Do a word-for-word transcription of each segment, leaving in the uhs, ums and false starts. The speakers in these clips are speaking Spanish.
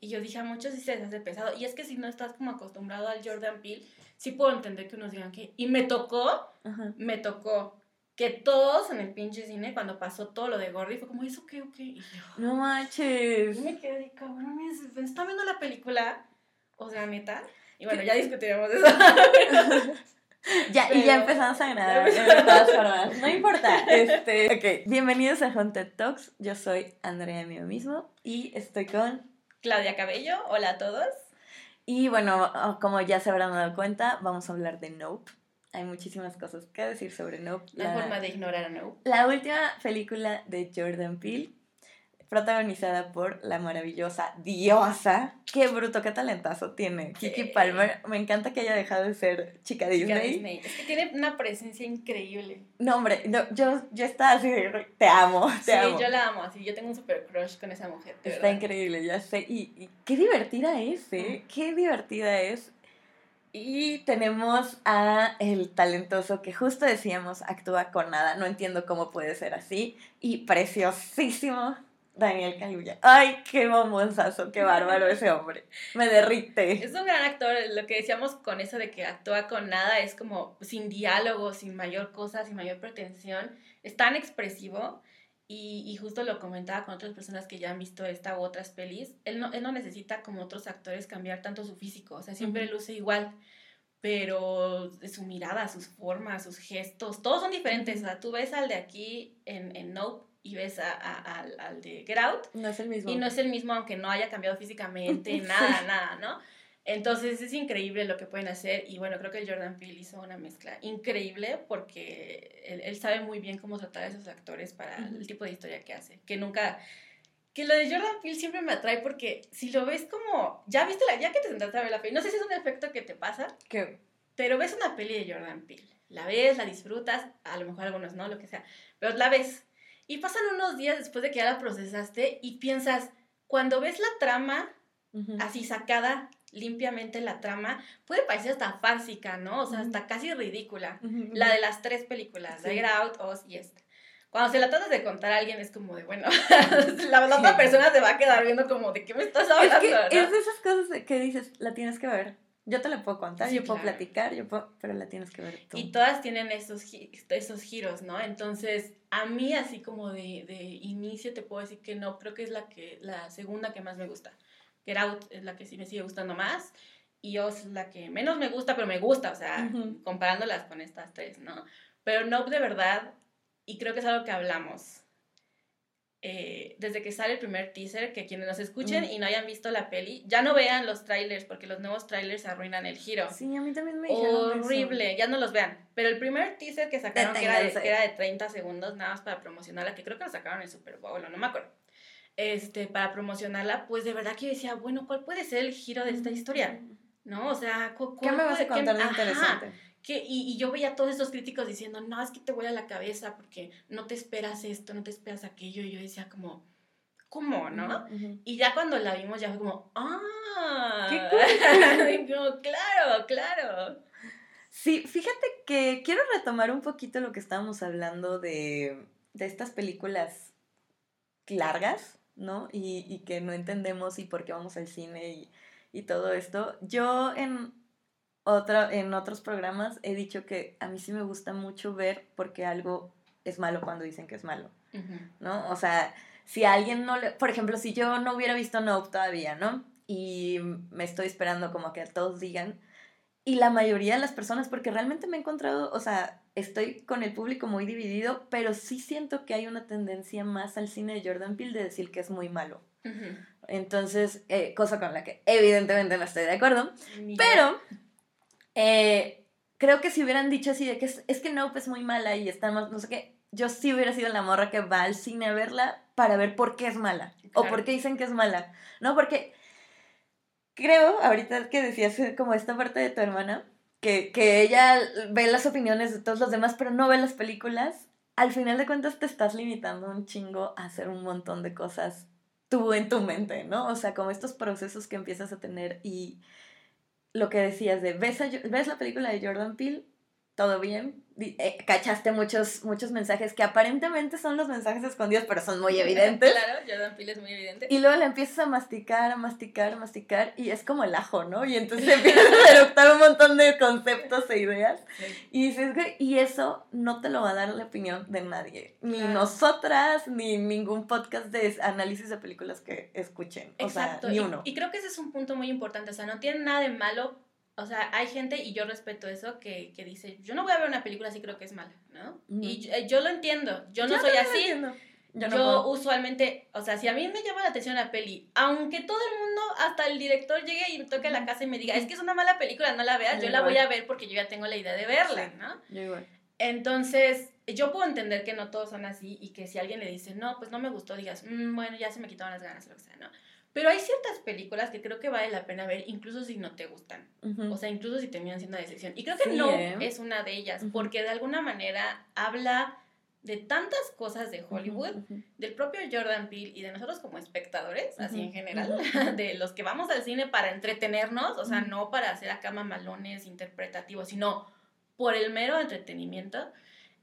Y yo dije, a muchos sí se les hace pesado. Y es que si no estás como acostumbrado al Jordan Peele, sí puedo entender que unos digan que... Y me tocó, ajá, me tocó que todos en el pinche cine, cuando pasó todo lo de Gordy, fue como, ¿eso qué o qué? No manches. Y me quedé de cabrones, ¿están viendo la película? O sea, neta. Y bueno, ¿qué? Ya discutiremos eso. Ya, pero, y ya empezamos a grabar, de todas formas, no importa. Este, okay. Bienvenidos a Haunted Talks, yo soy Andrea Mío Mismo y estoy con Claudia Cabello, hola a todos. Y bueno, como ya se habrán dado cuenta, vamos a hablar de Nope. Hay muchísimas cosas que decir sobre Nope. La, la forma de ignorar a Nope. La última película de Jordan Peele, protagonizada por la maravillosa diosa. Qué bruto, qué talentazo tiene Kiki Palmer. Me encanta que haya dejado de ser chica Disney. Chica Disney. Es que tiene una presencia increíble. No, hombre, no, yo, yo estaba así, te amo, te sí, amo. Sí, yo la amo, así, yo tengo un super crush con esa mujer. Está verdad. Increíble, ya sé. Y, y qué divertida es, ¿eh? Qué divertida es. Y tenemos a el talentoso que justo decíamos, actúa con nada. No entiendo cómo puede ser así. Y preciosísimo. Daniel Kaluuya. Ay, qué bombonzazo, qué bárbaro ese hombre. Me derrite. Es un gran actor. Lo que decíamos con eso de que actúa con nada es como sin diálogo, sin mayor cosa, sin mayor pretensión. Es tan expresivo y, y justo lo comentaba con otras personas que ya han visto esta u otras pelis. Él no, él no necesita como otros actores cambiar tanto su físico. O sea, siempre luce igual. Pero su mirada, sus formas, sus gestos, todos son diferentes. O sea, tú ves al de aquí en, en Nope y ves a, a, a, al de Get Out. No es el mismo. Y no es el mismo, aunque no haya cambiado físicamente, nada, nada, ¿no? Entonces es increíble lo que pueden hacer. Y bueno, creo que Jordan Peele hizo una mezcla increíble porque él, él sabe muy bien cómo tratar a esos actores para uh-huh. el tipo de historia que hace. Que nunca... Que lo de Jordan Peele siempre me atrae porque si lo ves como... Ya viste la... Ya que te sentaste a ver la peli. No sé si es un efecto que te pasa. ¿Qué? Pero ves una peli de Jordan Peele. La ves, la disfrutas. A lo mejor algunos no, lo que sea. Pero la ves... Y pasan unos días después de que ya la procesaste y piensas, cuando ves la trama, uh-huh. así sacada limpiamente la trama, puede parecer hasta fársica, ¿no? O sea, uh-huh. hasta casi ridícula. Uh-huh. La de las tres películas, sí. Get Out, Us y esta. Cuando se la tratas de contar a alguien es como de, bueno, la, la otra sí. persona te va a quedar viendo como, ¿de qué me estás hablando? Es que ¿no? es de esas cosas que dices, la tienes que ver. Yo te la puedo contar, sí, yo claro. puedo platicar, yo puedo, pero la tienes que ver tú. Y todas tienen esos, gi- esos giros, ¿no? Entonces, a mí así como de, de inicio te puedo decir que no, creo que es la, que, la segunda que más me gusta. Get Out es la que sí me sigue gustando más y Oz es la que menos me gusta, pero me gusta, o sea, uh-huh. comparándolas con estas tres, ¿no? Pero Nope de verdad, y creo que es algo que hablamos. Eh, desde que sale el primer teaser, que quienes nos escuchen mm. y no hayan visto la peli, ya no vean los trailers, porque los nuevos trailers arruinan el giro. Sí, a mí también me dijeron horrible, eso. Ya no los vean. Pero el primer teaser que sacaron, que era, de, que era de treinta segundos, nada más para promocionarla, que creo que lo sacaron en Super Bowl, no me acuerdo, este, para promocionarla, pues de verdad que yo decía, bueno, ¿cuál puede ser el giro de esta historia? ¿No? O sea, ¿cu- ¿qué me vas puede, a contar de interesante? Ajá. Que, y, y yo veía a todos estos críticos diciendo, no, es que te vuela la cabeza porque no te esperas esto, no te esperas aquello. Y yo decía como, ¿cómo, no? Uh-huh. Y ya cuando la vimos ya fue como, ¡ah! ¡Qué cool! Como, ¡claro, claro! Sí, fíjate que quiero retomar un poquito lo que estábamos hablando de, de estas películas largas, ¿no? Y, y que no entendemos y por qué vamos al cine y, y todo esto. Yo en... Otro, en otros programas he dicho que a mí sí me gusta mucho ver porque algo es malo cuando dicen que es malo, uh-huh. ¿no? O sea, si a alguien no le... Por ejemplo, si yo no hubiera visto Nope todavía, ¿no? Y me estoy esperando como a que todos digan... Y la mayoría de las personas, porque realmente me he encontrado... O sea, estoy con el público muy dividido, pero sí siento que hay una tendencia más al cine de Jordan Peele de decir que es muy malo. Uh-huh. Entonces, eh, cosa con la que evidentemente no estoy de acuerdo, mira. Pero... Eh, creo que si hubieran dicho así de que es, es que Nope es muy mala y está mal, no sé qué, yo sí hubiera sido la morra que va al cine a verla para ver por qué es mala, claro. o por qué dicen que es mala, ¿no? Porque creo, ahorita que decías como esta parte de tu hermana, que, que ella ve las opiniones de todos los demás pero no ve las películas, al final de cuentas te estás limitando un chingo a hacer un montón de cosas tú en tu mente, ¿no? O sea, como estos procesos que empiezas a tener y... Lo que decías de, ves, a, ves la película de Jordan Peele ¿todo bien? Cachaste muchos, muchos mensajes que aparentemente son los mensajes escondidos, pero son muy evidentes. Claro, Jordan Peele es muy evidente. Y luego le empiezas a masticar, a masticar, a masticar, y es como el ajo, ¿no? Y entonces empiezas a adoptar un montón de conceptos e ideas. Sí. Y dices, güey, y eso no te lo va a dar la opinión de nadie. Ni claro. nosotras, ni ningún podcast de análisis de películas que escuchen. Exacto. O sea, ni uno. Y, y creo que ese es un punto muy importante. O sea, no tiene nada de malo. O sea, hay gente, y yo respeto eso, que, que dice, yo no voy a ver una película si creo que es mala, ¿no? Mm. Y yo, yo lo entiendo, yo no yo soy así. Yo, no yo usualmente, o sea, si a mí me llama la atención la peli, aunque todo el mundo, hasta el director llegue y me toque a la casa y me diga, es que es una mala película, no la veas, yo, yo la voy a ver porque yo ya tengo la idea de verla, ¿no? Yo igual. Entonces, yo puedo entender que no todos son así y que si alguien le dice, no, pues no me gustó, digas, mmm, bueno, ya se me quitaron las ganas, lo que sea, ¿no? Pero hay ciertas películas que creo que vale la pena ver, incluso si no te gustan. Uh-huh. O sea, incluso si terminan siendo una decepción. Y creo que sí, no eh. es una de ellas, uh-huh. porque de alguna manera habla de tantas cosas de Hollywood, uh-huh. del propio Jordan Peele y de nosotros como espectadores, uh-huh. así en general, uh-huh. de los que vamos al cine para entretenernos, o sea, uh-huh. no para hacer acá mamalones interpretativos, sino por el mero entretenimiento.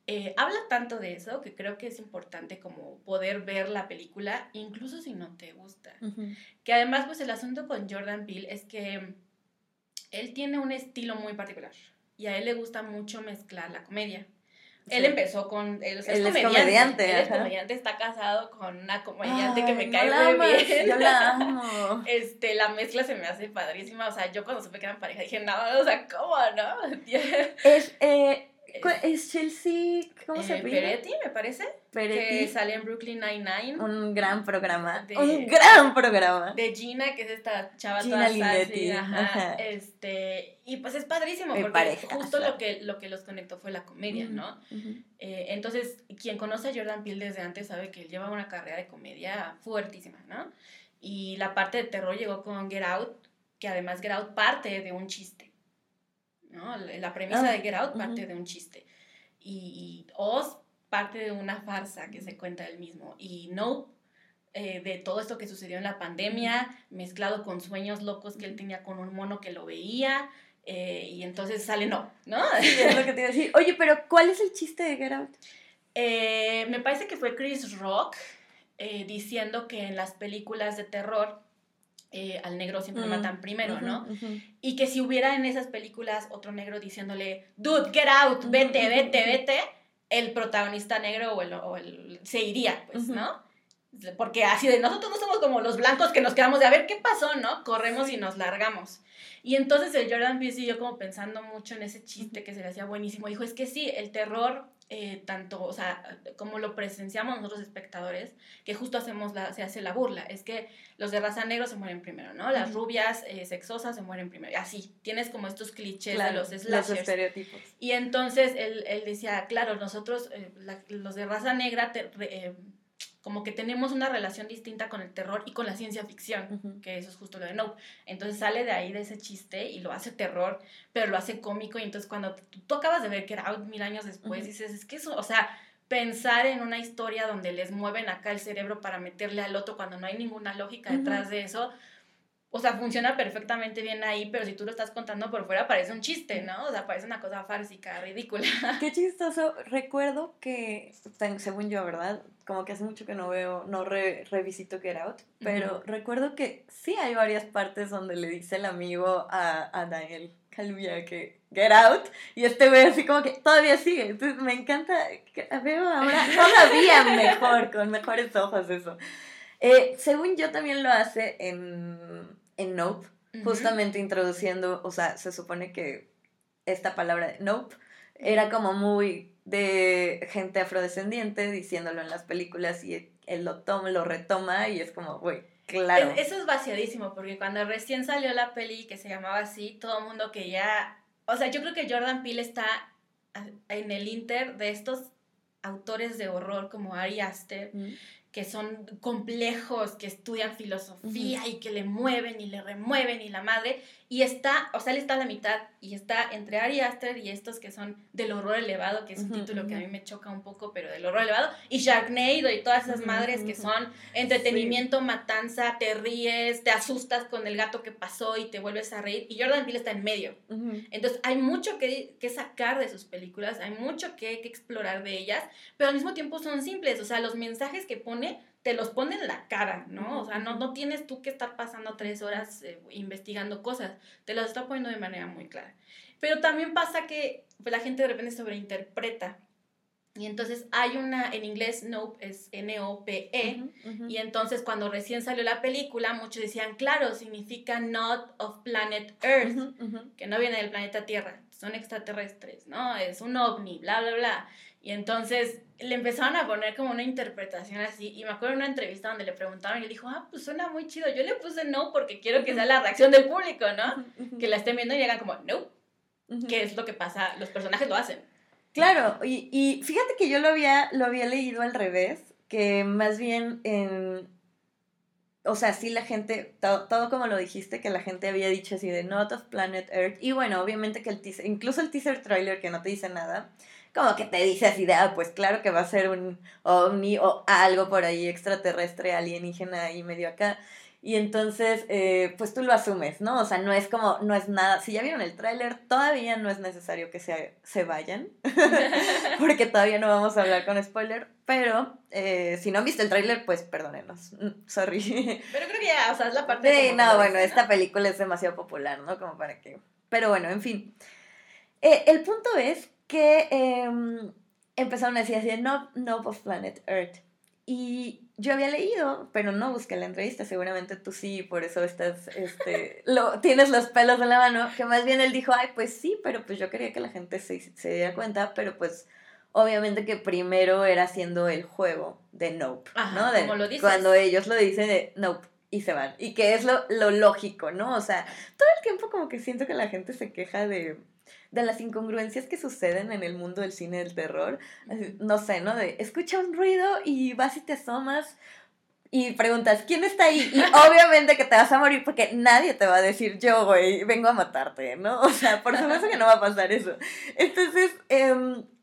Eh, habla tanto de eso que creo que es importante como poder ver la película incluso si no te gusta. Uh-huh. Que además pues el asunto con Jordan Peele es que él tiene un estilo muy particular y a él le gusta mucho mezclar la comedia. Sí. Él empezó con... Él, o sea, él es comediante. comediante él es comediante, está casado con una comediante Ay, que me no cae la muy amas, bien. Yo la amo. Este, la mezcla se me hace padrísima. O sea, yo cuando supe que eran pareja dije, no, o sea, ¿cómo, no? Es... Eh, ¿Es Chelsea? ¿Cómo eh, se pide? Peretti, me parece. Peretti. Que sale en Brooklyn Nine-Nine. Un gran programa. De, un gran programa. De Gina, que es esta chava Gina toda Linetti. Ajá. Ajá. Este, y pues es padrísimo, me porque pareja, justo claro. lo, que, lo que los conectó fue la comedia, uh-huh. ¿no? Uh-huh. Eh, entonces, quien conoce a Jordan Peele desde antes sabe que él lleva una carrera de comedia fuertísima, ¿no? Y la parte de terror llegó con Get Out, que además Get Out parte de un chiste. ¿No? La premisa ah, de Get Out parte uh-huh. de un chiste. Y, y Us parte de una farsa que se cuenta él mismo. Y Nope, eh, de todo esto que sucedió en la pandemia, mezclado con sueños locos que él tenía con un mono que lo veía. Eh, y entonces sale no, ¿no? Sí, es lo que te iba a decir. Oye, pero ¿cuál es el chiste de Get Out? Eh, me parece que fue Chris Rock eh, diciendo que en las películas de terror... Eh, al negro siempre uh-huh. matan primero, uh-huh, ¿no? Uh-huh. Y que si hubiera en esas películas otro negro diciéndole, dude, get out, vete, vete, vete, el protagonista negro o el, o el se iría, pues, uh-huh. ¿no? Porque así de nosotros no somos como los blancos que nos quedamos de a ver qué pasó, ¿no? Corremos y nos largamos. Y entonces el Jordan Peele siguió como pensando mucho en ese chiste que se le hacía buenísimo. Dijo, es que sí, el terror... Eh, tanto, o sea, como lo presenciamos nosotros espectadores, que justo hacemos la, se hace la burla, es que los de raza negra se mueren primero, ¿no? Las uh-huh. rubias eh, sexosas se mueren primero, así, tienes como estos clichés claro, de los slashers. Los estereotipos. Y entonces él, él decía, claro, nosotros, eh, la, los de raza negra, te, eh, como que tenemos una relación distinta con el terror y con la ciencia ficción, uh-huh. que eso es justo lo de Nope. Entonces sale de ahí de ese chiste y lo hace terror, pero lo hace cómico. Y entonces cuando tú, tú acabas de ver Get Out mil años después, uh-huh. dices, es que eso, o sea, pensar en una historia donde les mueven acá el cerebro para meterle al otro cuando no hay ninguna lógica uh-huh. detrás de eso, o sea, funciona perfectamente bien ahí, pero si tú lo estás contando por fuera parece un chiste, ¿no? O sea, parece una cosa fársica, ridícula. Qué chistoso. Recuerdo que, según yo, ¿verdad? Como que hace mucho que no veo, no re, revisito Get Out, pero uh-huh. recuerdo que sí hay varias partes donde le dice el amigo a, a Daniel Kaluuya que Get Out, y este güey así como que todavía sigue. Entonces me encanta, que veo ahora todavía mejor, con mejores ojos eso. Eh, según yo también lo hace en... en Nope, uh-huh. justamente introduciendo, o sea, se supone que esta palabra Nope era como muy de gente afrodescendiente diciéndolo en las películas y él lo toma, lo retoma y es como, güey, claro. Eso es vaciadísimo porque cuando recién salió la peli que se llamaba así, todo el mundo que ya, o sea, yo creo que Jordan Peele está en el inter de estos autores de horror como Ari Aster, uh-huh. que son complejos, que estudian filosofía, uh-huh, y que le mueven y le remueven y la madre, y está, o sea, él está a la mitad, y está entre Ari Aster y estos que son del horror elevado, que es un, uh-huh, título, uh-huh, que a mí me choca un poco, pero del horror elevado, y Sharknado y todas esas, uh-huh, madres que son entretenimiento, sí, matanza, te ríes, te asustas con el gato que pasó y te vuelves a reír, y Jordan Peele está en medio. Uh-huh. Entonces, hay mucho que, que sacar de sus películas, hay mucho que, que explorar de ellas, pero al mismo tiempo son simples, o sea, los mensajes que pone te los pone en la cara, ¿no? Uh-huh. O sea, no, no tienes tú que estar pasando tres horas eh, investigando cosas, te las está poniendo de manera muy clara. Pero también pasa que pues, la gente de repente sobreinterpreta, y entonces hay una, en inglés, Nope, es N O P E, uh-huh, uh-huh, y entonces cuando recién salió la película, muchos decían, claro, significa not of planet Earth, uh-huh, uh-huh, que no viene del planeta Tierra, son extraterrestres, ¿no? Es un ovni, bla, bla, bla. Y entonces le empezaron a poner como una interpretación así, y me acuerdo de una entrevista donde le preguntaron, y él dijo, ah, pues suena muy chido, yo le puse no porque quiero que sea la reacción del público, ¿no? Uh-huh. Que la estén viendo y hagan como, no, uh-huh, que es lo que pasa, los personajes lo hacen. Claro, y, y fíjate que yo lo había, lo había leído al revés, que más bien en... O sea, sí la gente, todo, todo como lo dijiste, que la gente había dicho así de Not of Planet Earth, y bueno, obviamente que el teaser, incluso el teaser trailer que no te dice nada, como que te dice así de, ah, pues claro que va a ser un ovni o algo por ahí extraterrestre, alienígena y medio acá, y entonces, eh, pues tú lo asumes, ¿no? O sea, no es como, no es nada, si ya vieron el tráiler, todavía no es necesario que se, se vayan, porque todavía no vamos a hablar con spoiler, pero... Eh, si no han visto el tráiler, pues perdónenos, sorry. Pero creo que ya, o sea, es la parte... Sí, no, bueno, dice, esta, ¿no?, película es demasiado popular, ¿no? Como para que... Pero bueno, en fin. Eh, el punto es que eh, empezaron a decir así, no, no of Planet Earth. Y yo había leído, pero no busqué la entrevista, seguramente tú sí, por eso estás, este, lo, tienes los pelos en la mano, que más bien él dijo, ay, pues sí, pero pues yo quería que la gente se, se diera cuenta, pero pues... Obviamente que primero era haciendo el juego de Nope, ajá, ¿no? De, como lo dices. Cuando ellos lo dicen de Nope y se van. Y que es lo, lo lógico, ¿no? O sea, todo el tiempo como que siento que la gente se queja de, de las incongruencias que suceden en el mundo del cine del terror. No sé, ¿no? De escucha un ruido y vas y te asomas y preguntas, ¿quién está ahí? Y obviamente que te vas a morir porque nadie te va a decir, yo, güey, vengo a matarte, ¿no? O sea, por supuesto que no va a pasar eso. Entonces, eh...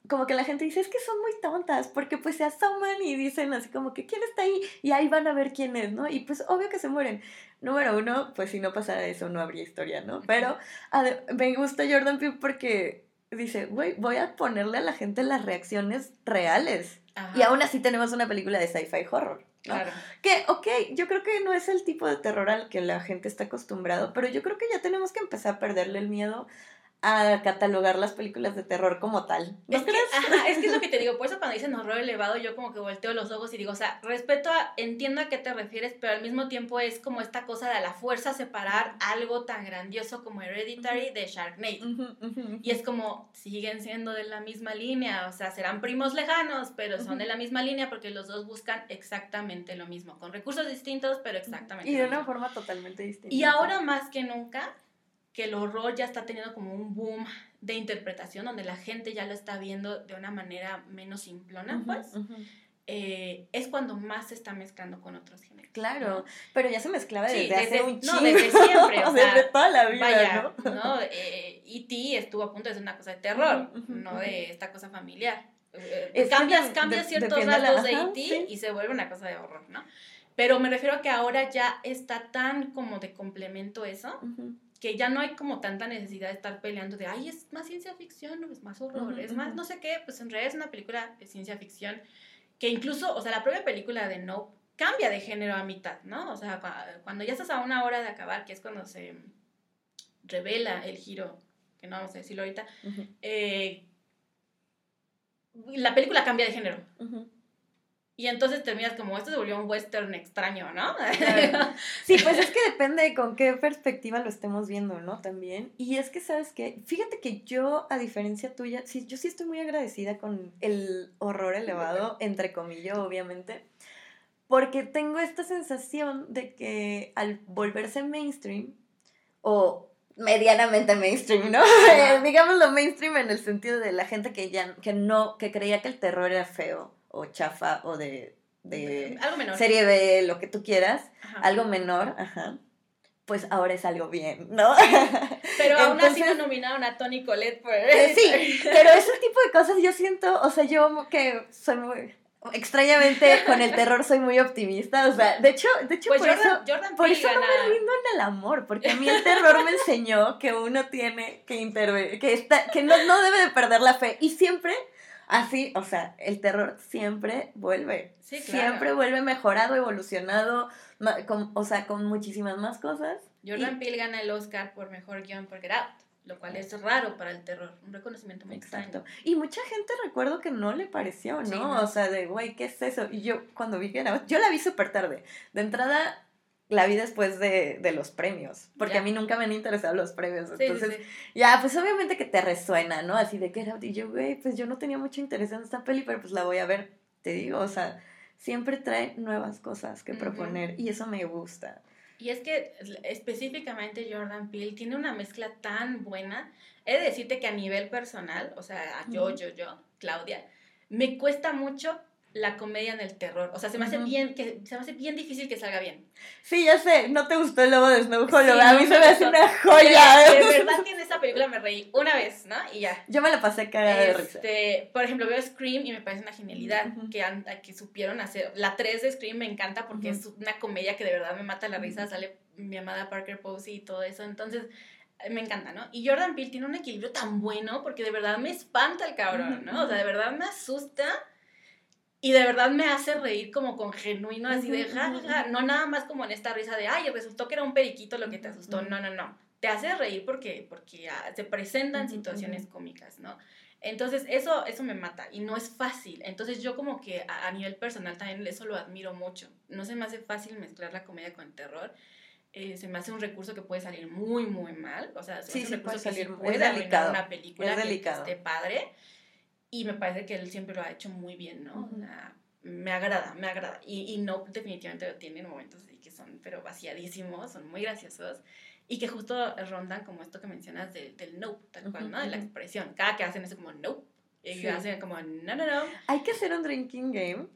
como que la gente dice, es que son muy tontas, porque pues se asoman y dicen así como que quién está ahí, y ahí van a ver quién es, ¿no? Y pues obvio que se mueren. Número uno, pues si no pasara eso no habría historia, ¿no? Pero ad- me gusta Jordan Peele porque dice, güey, voy a ponerle a la gente las reacciones reales. Ajá. Y aún así tenemos una película de sci-fi horror, ¿no? Claro. Que, ok, yo creo que no es el tipo de terror al que la gente está acostumbrado, pero yo creo que ya tenemos que empezar a perderle el miedo a catalogar las películas de terror como tal. ¿No es crees? Que, ajá, es que es lo que te digo, por eso cuando dicen horror elevado yo como que volteo los ojos y digo, o sea, respeto, a, entiendo a qué te refieres, pero al mismo tiempo es como esta cosa de a la fuerza separar algo tan grandioso como Hereditary de Sharknado. Uh-huh, uh-huh. Y es como, siguen siendo de la misma línea, o sea, serán primos lejanos, pero son, uh-huh, de la misma línea porque los dos buscan exactamente lo mismo, con recursos distintos, pero exactamente, uh-huh, y de una forma totalmente distinta. Y ahora más que nunca... que el horror ya está teniendo como un boom de interpretación, donde la gente ya lo está viendo de una manera menos simplona, uh-huh, pues, uh-huh. Eh, es cuando más se está mezclando con otros géneros. Claro, ¿no? Pero ya se mezclaba desde, sí, desde hace un chingo. No, desde siempre, o sea, desde toda la vida, vaya, ¿no? ¿no? Eh, E T estuvo a punto de ser una cosa de terror, uh-huh, no de esta cosa familiar. Eh, cambias cambias de, ciertos rasgos de E T, sí, y se vuelve una cosa de horror, ¿no? Pero me refiero a que ahora ya está tan como de complemento eso, uh-huh, que ya no hay como tanta necesidad de estar peleando de, ay, es más ciencia ficción, no, es más horror, uh-huh, es más no sé qué, pues en realidad es una película de ciencia ficción, que incluso, o sea, la propia película de Nope cambia de género a mitad, ¿no? O sea, cuando ya estás a una hora de acabar, que es cuando se revela el giro, que no vamos a decirlo ahorita, uh-huh, eh, la película cambia de género. Uh-huh. Y entonces terminas como, esto se volvió un western extraño, ¿no? Sí, pues es que depende de con qué perspectiva lo estemos viendo, ¿no? También. Y es que, ¿sabes qué? Fíjate que yo, a diferencia tuya, sí, yo sí estoy muy agradecida con el horror elevado, entre comillas, obviamente, porque tengo esta sensación de que al volverse mainstream, o medianamente mainstream, ¿no? Digámoslo mainstream en el sentido de la gente que ya, que no, que creía que el terror era feo, o chafa, o de de algo menor. Serie de lo que tú quieras, ajá, algo menor, ajá, pues ahora es algo bien, ¿no? Pero aún así me nominaron a Toni Collette por... Eh, sí, pero ese tipo de cosas yo siento, o sea, yo que soy muy... Extrañamente, con el terror soy muy optimista, o sea, de hecho, de hecho pues por, Jordan, eso, Jordan por eso no me rindo en el amor, porque a mí el terror me enseñó que uno tiene que intervenir, que, está, que no, no debe de perder la fe, y siempre... Así, o sea, el terror siempre vuelve, sí, claro, siempre vuelve mejorado, evolucionado, ma, con, o sea, con muchísimas más cosas. Jordan y... Peele gana el Oscar por mejor guión por Get Out, lo cual es raro para el terror, un reconocimiento muy exacto, extraño. Y mucha gente recuerdo que no le pareció, ¿no? Sí, ¿no? O sea, de, güey, ¿qué es eso? Y yo, cuando vi Get Out, yo la vi súper tarde, de entrada... La vi después de, de los premios, porque ya. A mí nunca me han interesado los premios, sí, entonces, sí, sí. Ya, pues obviamente que te resuena, ¿no? Así de Get Out, y yo, güey, pues yo no tenía mucho interés en esta peli, pero pues la voy a ver, te digo, o sea, siempre trae nuevas cosas que proponer, uh-huh, y eso me gusta. Y es que específicamente Jordan Peele tiene una mezcla tan buena, he de decirte que a nivel personal, o sea, yo, uh-huh, yo, yo, Claudia, me cuesta mucho la comedia en el terror, o sea, se me hace, uh-huh, bien, que se me hace bien difícil que salga bien. Sí, ya sé, no te gustó El Lobo de Snow Hollow, sí, a mí no se me hace una joya. De, de verdad que en esta película me reí una vez, ¿no? Y ya. Yo me la pasé cagada de risa. Este, por ejemplo, veo Scream y me parece una genialidad, uh-huh, que, han, que supieron hacer. La tres de Scream me encanta porque, uh-huh, es una comedia que de verdad me mata la risa, sale mi amada Parker Posey y todo eso, entonces... Me encanta, ¿no? Y Jordan Peele tiene un equilibrio tan bueno porque de verdad me espanta el cabrón, ¿no? O sea, de verdad me asusta... Y de verdad me hace reír como con genuino, así de ja, ja, ja, no nada más como en esta risa de, ay, resultó que era un periquito lo que te asustó, no, no, no, te hace reír porque, porque ah, se presentan situaciones cómicas, ¿no? Entonces eso, eso me mata y no es fácil, entonces yo como que a, a nivel personal también eso lo admiro mucho, no se me hace fácil mezclar la comedia con el terror. Eh, se me hace un recurso que puede salir muy, muy mal, o sea, se me hace sí, un recurso salir, que sí puede arruinar una película que, que esté padre. Y me parece que él siempre lo ha hecho muy bien, ¿no? Uh-huh. O sea, me agrada, me agrada. Y, y no, definitivamente lo tienen momentos así que son, pero vaciadísimos, son muy graciosos. Y que justo rondan como esto que mencionas de, del nope, tal uh-huh, cual, ¿no? De la expresión. Cada que hacen eso como nope. Y sí, hacen como no, no, no. Hay que hacer un drinking game.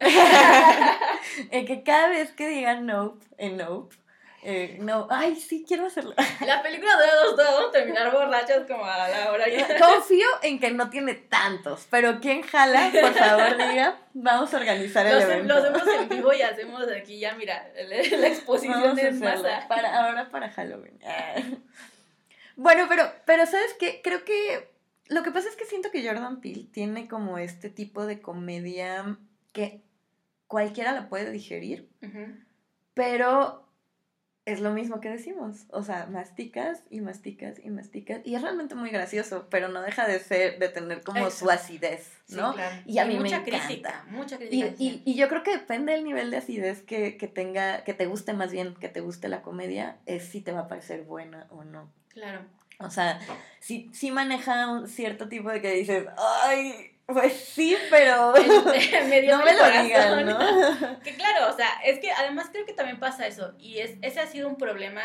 En que cada vez que digan nope, en nope. Eh, no, ay, sí, quiero hacerlo. La película dura dos, todos terminar borrachos como a la hora. Confío en que no tiene tantos, pero quien jala, por favor, diga, vamos a organizar el los, evento. Lo hacemos en vivo y hacemos aquí ya, mira, la exposición de masa. Para, ahora para Halloween. Bueno, pero, pero ¿sabes qué? Creo que lo que pasa es que siento que Jordan Peele tiene como este tipo de comedia que cualquiera la puede digerir, uh-huh, pero... Es lo mismo que decimos, o sea, masticas y masticas y masticas, y es realmente muy gracioso, pero no deja de ser, de tener como exacto, su acidez, ¿no? Sí, claro. Y a mí y mucha me crítica, encanta. Mucha crítica. Y, y, y yo creo que depende del nivel de acidez que, que tenga, que te guste más bien, que te guste la comedia, es si te va a parecer buena o no. Claro. O sea, si, si maneja un cierto tipo de que dices, ¡ay! Pues sí, pero me no me lo digan, ¿no? Que claro, o sea, es que además creo que también pasa eso, y es, ese ha sido un problema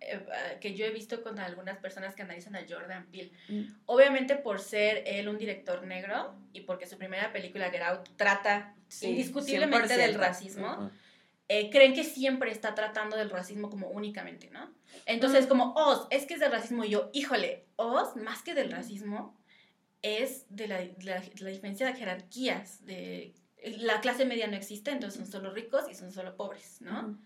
eh, que yo he visto con algunas personas que analizan a Jordan Peele. Mm. Obviamente por ser él un director negro, y porque su primera película, Get Out, trata sí, indiscutiblemente cien por ciento del racismo, uh-huh, eh, creen que siempre está tratando del racismo como únicamente, ¿no? Entonces mm. como, Oz, es que es del racismo, y yo, híjole, Oz, más que del racismo... es de la, la, la diferencia de jerarquías, de la clase media no existe, entonces son solo ricos y son solo pobres, ¿no? Uh-huh.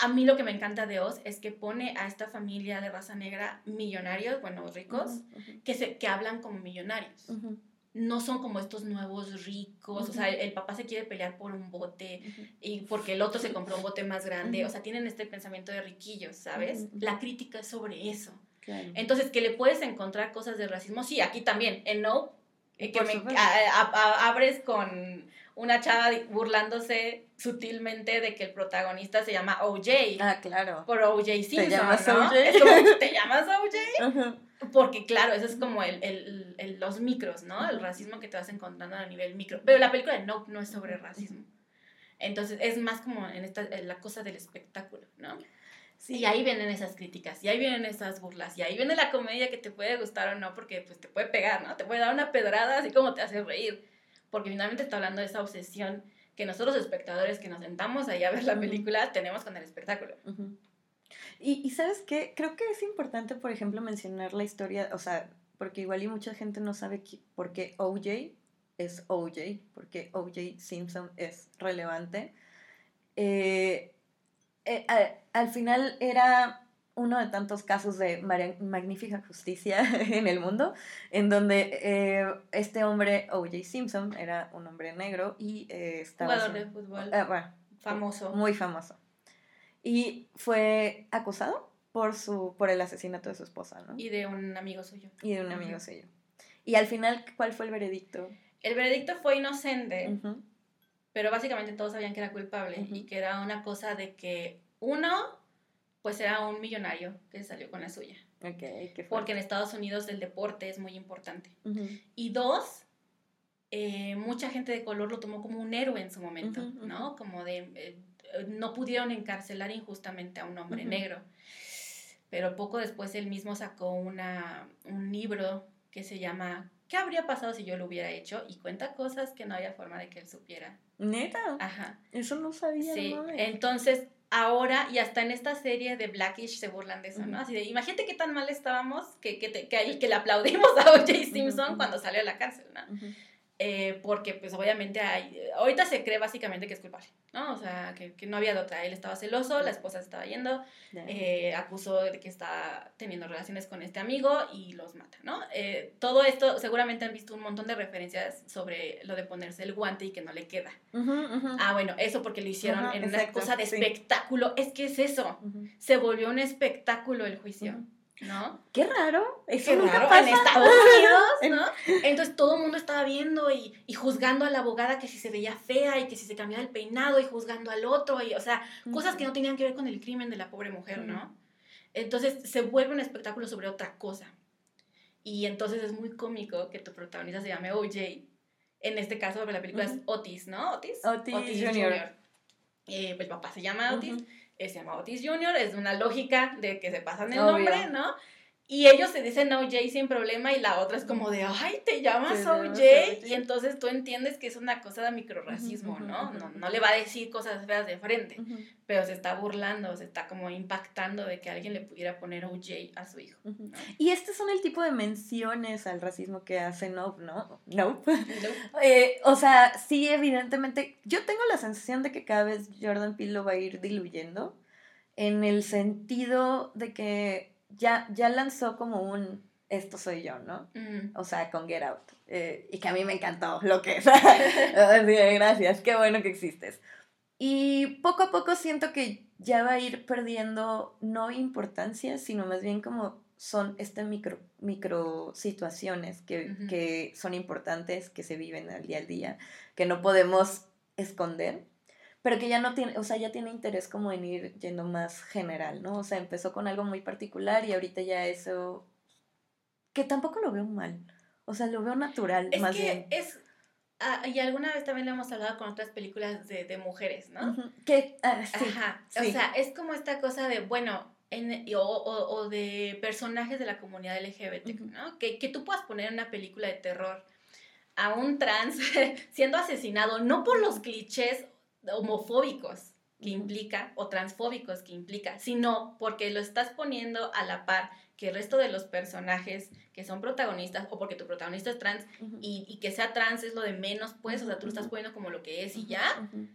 A mí lo que me encanta de Oz es que pone a esta familia de raza negra millonarios, bueno, ricos, uh-huh, uh-huh, que, se, que hablan como millonarios. Uh-huh. No son como estos nuevos ricos, uh-huh, o sea, el, el papá se quiere pelear por un bote, uh-huh, y porque el otro se compró un bote más grande, uh-huh, o sea, tienen este pensamiento de riquillos, ¿sabes? Uh-huh. La crítica es sobre eso. Claro. Entonces, que le puedes encontrar cosas de racismo. Sí, aquí también, en No, eh, que me, a, a, abres con una chava burlándose sutilmente de que el protagonista se llama O J. Ah, claro. Por O J Simpson, ¿te llamas, ¿no? O J. Es como, ¿te llamas O J? Uh-huh. Porque, claro, eso es como el, el, el, los micros, ¿no? El racismo que te vas encontrando a nivel micro. Pero la película de No no es sobre racismo. Entonces, es más como en esta en la cosa del espectáculo, ¿no? Sí. Y ahí vienen esas críticas, y ahí vienen esas burlas, y ahí viene la comedia que te puede gustar o no, porque pues te puede pegar, ¿no? Te puede dar una pedrada así como te hace reír, porque finalmente está hablando de esa obsesión que nosotros espectadores que nos sentamos ahí a ver la película uh-huh. tenemos con el espectáculo. Uh-huh. Y, y ¿sabes qué? Creo que es importante, por ejemplo, mencionar la historia, o sea, porque igual y mucha gente no sabe qué, por qué O J es O J, por qué O J Simpson es relevante. Eh, eh, al, al final era uno de tantos casos de mar- magnífica justicia en el mundo, en donde eh, este hombre, O J Simpson, era un hombre negro y eh, estaba... Jugador de fútbol. Eh, bueno, famoso. Muy famoso. Y fue acusado por, su, por el asesinato de su esposa, ¿no? Y de un amigo suyo. Y de un amigo uh-huh. suyo. Y al final, ¿cuál fue el veredicto? El veredicto fue inocente, uh-huh. pero básicamente todos sabían que era culpable uh-huh. y que era una cosa de que uno... pues era un millonario que salió con la suya. Okay, qué fuerte. Porque en Estados Unidos el deporte es muy importante. Uh-huh. Y dos, eh, mucha gente de color lo tomó como un héroe en su momento, uh-huh, uh-huh. ¿no? Como de, eh, no pudieron encarcelar injustamente a un hombre uh-huh. negro. Pero poco después él mismo sacó una, un libro que se llama ¿Qué habría pasado si yo lo hubiera hecho? Y cuenta cosas que no había forma de que él supiera. ¿Neta? Ajá. Eso no sabía. Sí, no, eh. entonces... Ahora, y hasta en esta serie de Black-ish se burlan de eso, ¿no? Así de, imagínate qué tan mal estábamos que, que, te, que, que le aplaudimos a O J Simpson uh-huh. cuando salió de la cárcel, ¿no? Uh-huh. Eh, porque, pues, obviamente, hay, ahorita se cree básicamente que es culpable, ¿no? O sea, que, que no había de otra. Él estaba celoso, la esposa se estaba yendo, yeah. eh, acusó de que estaba teniendo relaciones con este amigo y los mata, ¿no? Eh, todo esto, seguramente han visto un montón de referencias sobre lo de ponerse el guante y que no le queda. Uh-huh, uh-huh. Ah, bueno, eso porque lo hicieron uh-huh, en exacto, una cosa de sí. espectáculo. Es que es eso. Uh-huh. Se volvió un espectáculo el juicio. Uh-huh. ¿No? Qué raro, eso Qué nunca raro. Pasa. En Estados Unidos, ¿no? Entonces todo el mundo estaba viendo y, y juzgando a la abogada que si se veía fea y que si se cambiaba el peinado y juzgando al otro, y, o sea, uh-huh. cosas que no tenían que ver con el crimen de la pobre mujer, uh-huh. ¿no? Entonces se vuelve un espectáculo sobre otra cosa. Y entonces es muy cómico que tu protagonista se llame O J. En este caso, la película uh-huh. es Otis, ¿no? Otis. Otis, Otis junior Eh, el papá se llama Otis. Uh-huh. Se llama Otis junior, es una lógica de que se pasan el Obvio. nombre, ¿no? Y ellos se dicen O J sin problema y la otra es como de, ay, te llamas O J, y entonces tú entiendes que es una cosa de microrracismo, uh-huh, ¿no? Uh-huh. ¿no? No le va a decir cosas feas de frente, uh-huh. pero se está burlando, se está como impactando de que alguien le pudiera poner O J a su hijo. Uh-huh. ¿no? Y estos son el tipo de menciones al racismo que hace Nope, ¿no? Nope. Nope. eh, o sea, sí, evidentemente, yo tengo la sensación de que cada vez Jordan Peele lo va a ir diluyendo, en el sentido de que Ya, ya lanzó como un esto soy yo, ¿no? Mm. O sea, con Get Out. Eh, y que a mí me encantó lo que es. Gracias, qué bueno que existes. Y poco a poco siento que ya va a ir perdiendo no importancia, sino más bien como son estas micro, micro situaciones que, uh-huh. que son importantes, que se viven al día al día, que no podemos esconder. Pero que ya no tiene, o sea, ya tiene interés como en ir yendo más general, ¿no? O sea, empezó con algo muy particular y ahorita ya eso, que tampoco lo veo mal, o sea, lo veo natural, es más que bien. Es que ah, es, y alguna vez también lo hemos hablado con otras películas de, de mujeres, ¿no? Uh-huh. Que, ah, sí, Ajá, sí. o sea, es como esta cosa de, bueno, en, o, o, o de personajes de la comunidad L G B T, uh-huh. ¿no? Que, que tú puedas poner en una película de terror a un trans siendo asesinado, no por los clichés homofóbicos que implica o transfóbicos que implica, sino porque lo estás poniendo a la par que el resto de los personajes que son protagonistas o porque tu protagonista es trans uh-huh. y, y que sea trans es lo de menos, pues, o sea, tú lo estás poniendo como lo que es y ya. Uh-huh.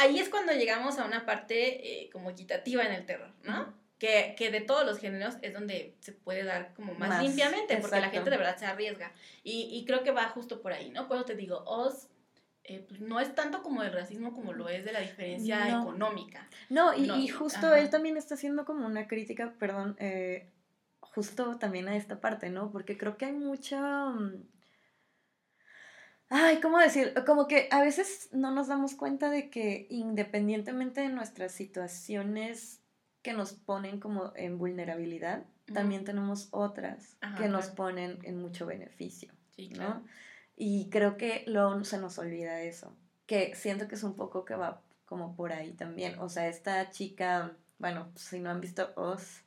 Ahí es cuando llegamos a una parte eh, como equitativa en el terror, ¿no? Uh-huh. Que, que de todos los géneros es donde se puede dar como más, más limpiamente, exacto. porque la gente de verdad se arriesga. Y, y creo que va justo por ahí, ¿no? Por eso te digo, Oz Eh, no es tanto como el racismo como lo es de la diferencia no. económica. No, y, no, y justo ajá. él también está haciendo como una crítica, perdón, eh, justo también a esta parte, ¿no? Porque creo que hay mucha... Ay, ¿cómo decir? Como que a veces no nos damos cuenta de que independientemente de nuestras situaciones que nos ponen como en vulnerabilidad, mm. también tenemos otras ajá, que ajá. nos ponen en mucho beneficio, sí, ¿no? Claro. Y creo que luego se nos olvida eso, que siento que es un poco que va como por ahí también. O sea, esta chica, bueno, si no han visto Us,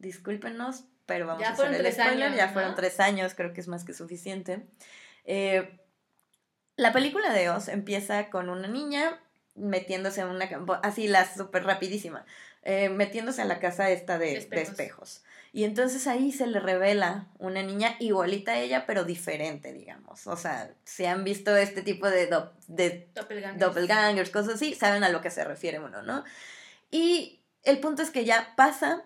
discúlpenos, pero vamos ya a hacer el spoiler. Años, ya ¿no? fueron tres años, creo que es más que suficiente. Eh, la película de Us empieza con una niña metiéndose en una... Así, la súper rapidísima. Eh, metiéndose a la casa esta de espejos. de espejos. Y entonces ahí se le revela una niña igualita a ella, pero diferente, digamos. O sea, si han visto este tipo de, do, de doppelgangers. doppelgangers, cosas así, saben a lo que se refiere uno, ¿no? Y el punto es que ya pasa...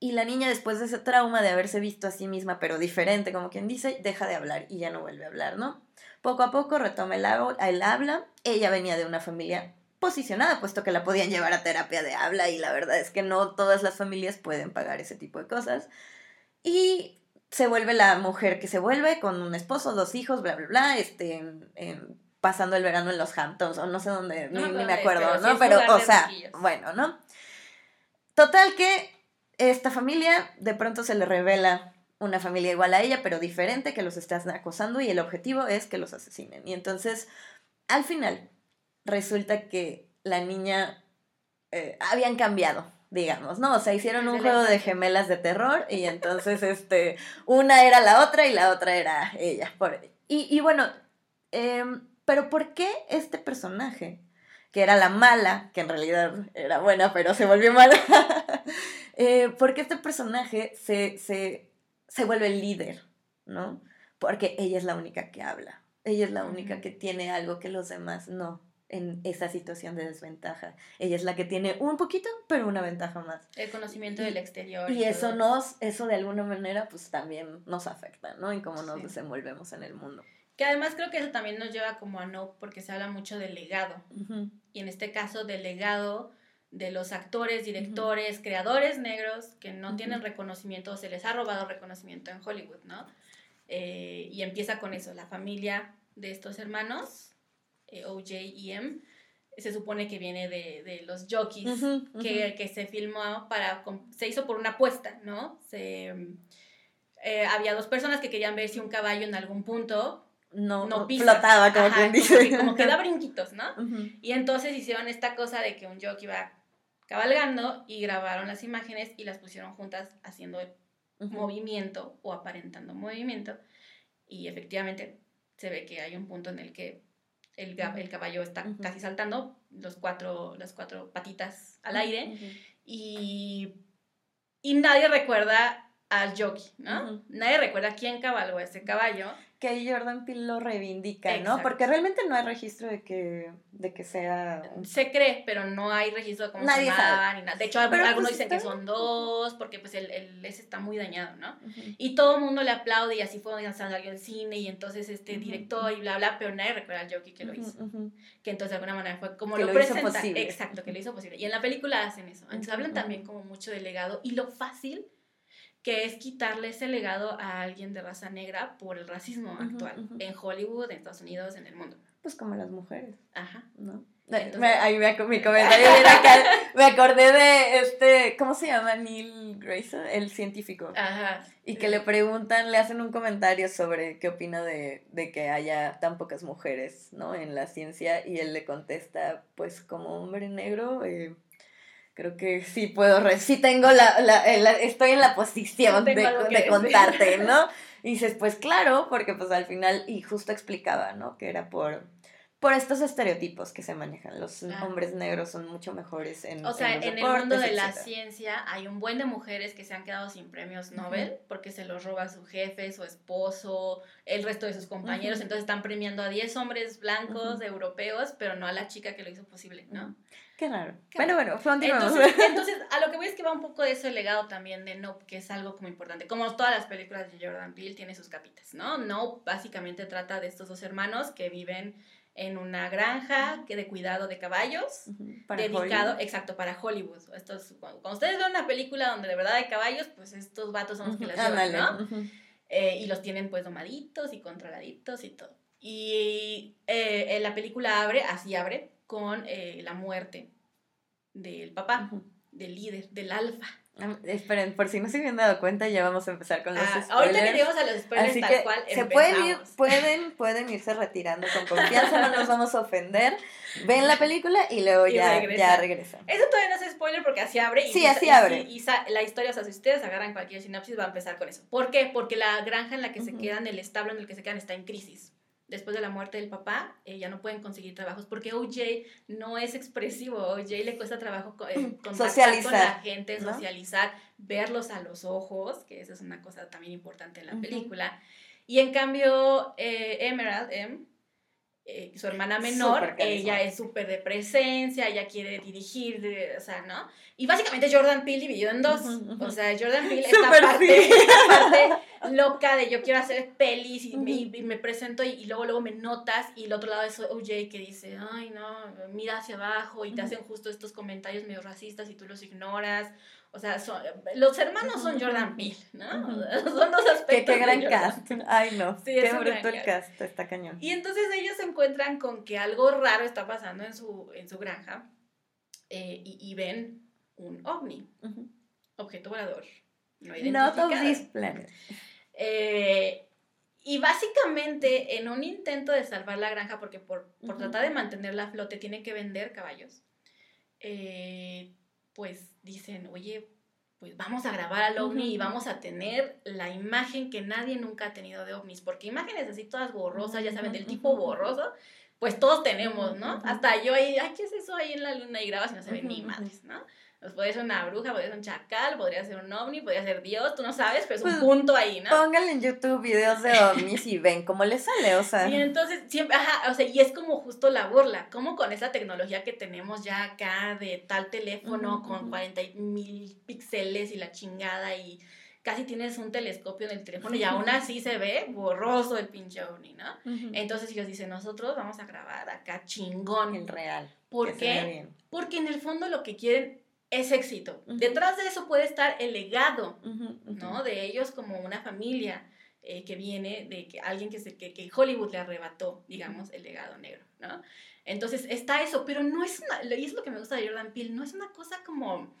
Y la niña, después de ese trauma de haberse visto a sí misma, pero diferente, como quien dice, deja de hablar y ya no vuelve a hablar, ¿no? Poco a poco retoma el, el habla. Ella venía de una familia posicionada, puesto que la podían llevar a terapia de habla, y la verdad es que no todas las familias pueden pagar ese tipo de cosas. Y se vuelve la mujer que se vuelve, con un esposo, dos hijos, bla, bla, bla, este... En, en, pasando el verano en los Hamptons, o no sé dónde, no, ni, no, ni me acuerdo, pero ¿no? Sí, pero, o sea, buquillos. Bueno, ¿no? Total que... Esta familia, de pronto se le revela una familia igual a ella, pero diferente, que los estás acosando, y el objetivo es que los asesinen. Y entonces, al final, resulta que la niña... Eh, habían cambiado, digamos, ¿no? O sea, hicieron un juego de gemelas de terror, y entonces este una era la otra y la otra era ella. Por, y, y bueno, eh, ¿pero por qué este personaje, que era la mala, que en realidad era buena, pero se volvió mala... Eh, porque este personaje se, se, se vuelve el líder, ¿no? Porque ella es la única que habla, ella es la única que tiene algo que los demás no, en esa situación de desventaja. Ella es la que tiene un poquito, pero una ventaja más. El conocimiento y, del exterior. Y, y eso todo. nos, eso de alguna manera, pues también nos afecta, ¿no? En cómo nos sí. desenvolvemos en el mundo. Que además creo que eso también nos lleva como a no, porque se habla mucho del legado. Uh-huh. Y en este caso, del legado... de los actores, directores, uh-huh. creadores negros que no uh-huh. tienen reconocimiento, o se les ha robado reconocimiento en Hollywood, ¿no? Eh, y empieza con eso, la familia de estos hermanos, eh, O J y M, se supone que viene de, de los jockeys, uh-huh, uh-huh. Que, que se filmó para, se hizo por una apuesta, ¿no? Se, eh, había dos personas que querían ver si un caballo en algún punto... No, no flotaba, como Ajá, quien dice. Como que, como que da brinquitos, ¿no? Uh-huh. Y entonces hicieron esta cosa de que un jockey iba... cabalgando, y grabaron las imágenes y las pusieron juntas haciendo el uh-huh. movimiento o aparentando movimiento, y efectivamente se ve que hay un punto en el que el, gab- el caballo está uh-huh. casi saltando, los cuatro, las cuatro patitas al aire, uh-huh. y, y nadie recuerda al jockey, ¿no? Uh-huh. Nadie recuerda quién cabalgó ese caballo. Que ahí Jordan Peele lo reivindica, Exacto. ¿no? Porque realmente no hay registro de que, de que sea... Se cree, pero no hay registro de cómo se llamaban ni nada. De hecho, algunos, algunos pues dicen está... que son dos, porque pues el, el ese está muy dañado, ¿no? Uh-huh. Y todo el mundo le aplaude, y así fue donde salió el cine, y entonces este uh-huh. director y bla, bla, pero nadie recuerda al jockey que lo hizo. Uh-huh. Que entonces de alguna manera fue como que lo, lo presenta. Posible. Exacto, que lo hizo posible. Y en la película hacen eso. Entonces uh-huh. hablan también como mucho del legado y lo fácil que es quitarle ese legado a alguien de raza negra por el racismo uh-huh, actual, uh-huh. en Hollywood, en Estados Unidos, en el mundo. Pues como las mujeres. Ajá. ¿No? Entonces, me, ahí me, mi comentario era acá, me acordé de este, ¿cómo se llama? Neil Grayson, el científico. Ajá. Y que le preguntan, le hacen un comentario sobre qué opina de, de que haya tan pocas mujeres, ¿no? En la ciencia, y él le contesta, pues como hombre negro... Eh, creo que sí puedo, re- sí tengo la, la, la, estoy en la posición de, de contarte, ¿no? Y dices, pues claro, porque pues al final, y justo explicaba, ¿no? Que era por, por estos estereotipos que se manejan, los ah. hombres negros son mucho mejores en, o sea, en los en deportes, el mundo de etcétera. La ciencia hay un buen de mujeres que se han quedado sin premios Nobel uh-huh. porque se los roba su jefe, su esposo, el resto de sus compañeros, uh-huh. entonces están premiando a diez hombres blancos, uh-huh. europeos, pero no a la chica que lo hizo posible, ¿no? Uh-huh. Qué raro. Qué bueno, raro. bueno, continuamos. Entonces, entonces, a lo que voy es que va un poco de eso el legado también de Nope, que es algo como importante. Como todas las películas de Jordan Peele, tiene sus capitas, ¿no? Nope básicamente trata de estos dos hermanos que viven en una granja que de cuidado de caballos, uh-huh. para dedicado, Hollywood. Exacto, para Hollywood. Estos, cuando, cuando ustedes ven una película donde de verdad hay caballos, pues estos vatos son los que uh-huh. los llevan, ah, vale. ¿no? Uh-huh. Eh, y los tienen pues domaditos y controladitos y todo. Y eh, la película abre, así abre, con eh, la muerte del papá, uh-huh. del líder, del alfa. Ah, esperen, por si no se habían dado cuenta, ya vamos a empezar con los ah, spoilers. Ahorita queríamos a los spoilers así tal que cual se pueden, ir, pueden, pueden irse retirando con confianza, no nos vamos a ofender. Ven la película y luego y ya, regresa. ya regresa. Eso todavía no es spoiler porque así abre. Y sí, así y, abre. Y, y, y la historia, o sea, si ustedes agarran cualquier sinopsis, va a empezar con eso. ¿Por qué? Porque la granja en la que uh-huh. se quedan, el establo en el que se quedan, está en crisis. después de la muerte del papá, eh, ya no pueden conseguir trabajos, porque O J no es expresivo, O J le cuesta trabajo co- eh, contactar con la gente, socializar, ¿no? Verlos a los ojos, que esa es una cosa también importante en la uh-huh. película. Y en cambio, eh, Emerald, M., eh, su hermana menor, ella es súper de presencia, ella quiere dirigir, de, o sea, ¿no? Y básicamente Jordan Peele dividido en dos, uh-huh, uh-huh. o sea, Jordan Peele esta parte, esta parte loca de yo quiero hacer pelis y, uh-huh. me, y me presento y, y luego luego me notas, y el otro lado es O J que dice, ay no, mira hacia abajo y te uh-huh. hacen justo estos comentarios medio racistas y tú los ignoras. O sea, son, los hermanos son Jordan Peele, ¿no? O sea, son los aspectos. Qué, qué gran cast. Ay, no. Sí, qué bruto el cast. Está cañón. Y entonces ellos se encuentran con que algo raro está pasando en su, en su granja, eh, y, y ven un ovni, uh-huh. objeto volador no identificado. Not of this planet. Eh, y básicamente, en un intento de salvar la granja, porque por, por uh-huh. tratar de mantenerla a flote, tienen que vender caballos, eh... pues dicen, oye, pues vamos a grabar al ovni uh-huh. y vamos a tener la imagen que nadie nunca ha tenido de ovnis, porque imágenes así todas borrosas, uh-huh. ya saben, del tipo borroso, pues todos tenemos, ¿no? Uh-huh. Hasta yo ahí, ay, ¿qué es eso ahí en la luna? Y grabas y no se ven uh-huh. ni madres, ¿no? Pues podría ser una bruja, podría ser un chacal, podría ser un ovni, podría ser Dios, tú no sabes, pero es pues un punto ahí, ¿no? Pónganle en YouTube videos de ovnis y ven cómo les sale, o sea. Y entonces, siempre, ajá, o sea, y es como justo la burla, como con esa tecnología que tenemos ya acá de tal teléfono uh-huh, con uh-huh. cuarenta mil píxeles y la chingada, y casi tienes un telescopio en el teléfono, uh-huh. y aún así se ve borroso el pinche ovni, ¿no? Uh-huh. Entonces ellos dicen, nosotros vamos a grabar acá chingón. El real. ¿Por que qué? Se ve bien. Porque en el fondo lo que quieren es éxito. Uh-huh. Detrás de eso puede estar el legado, uh-huh, uh-huh. ¿no? De ellos como una familia eh, que viene de que alguien que, se, que, que Hollywood le arrebató, digamos, el legado negro, ¿no? Entonces está eso, pero no es una, y es lo que me gusta de Jordan Peele, no es una cosa como,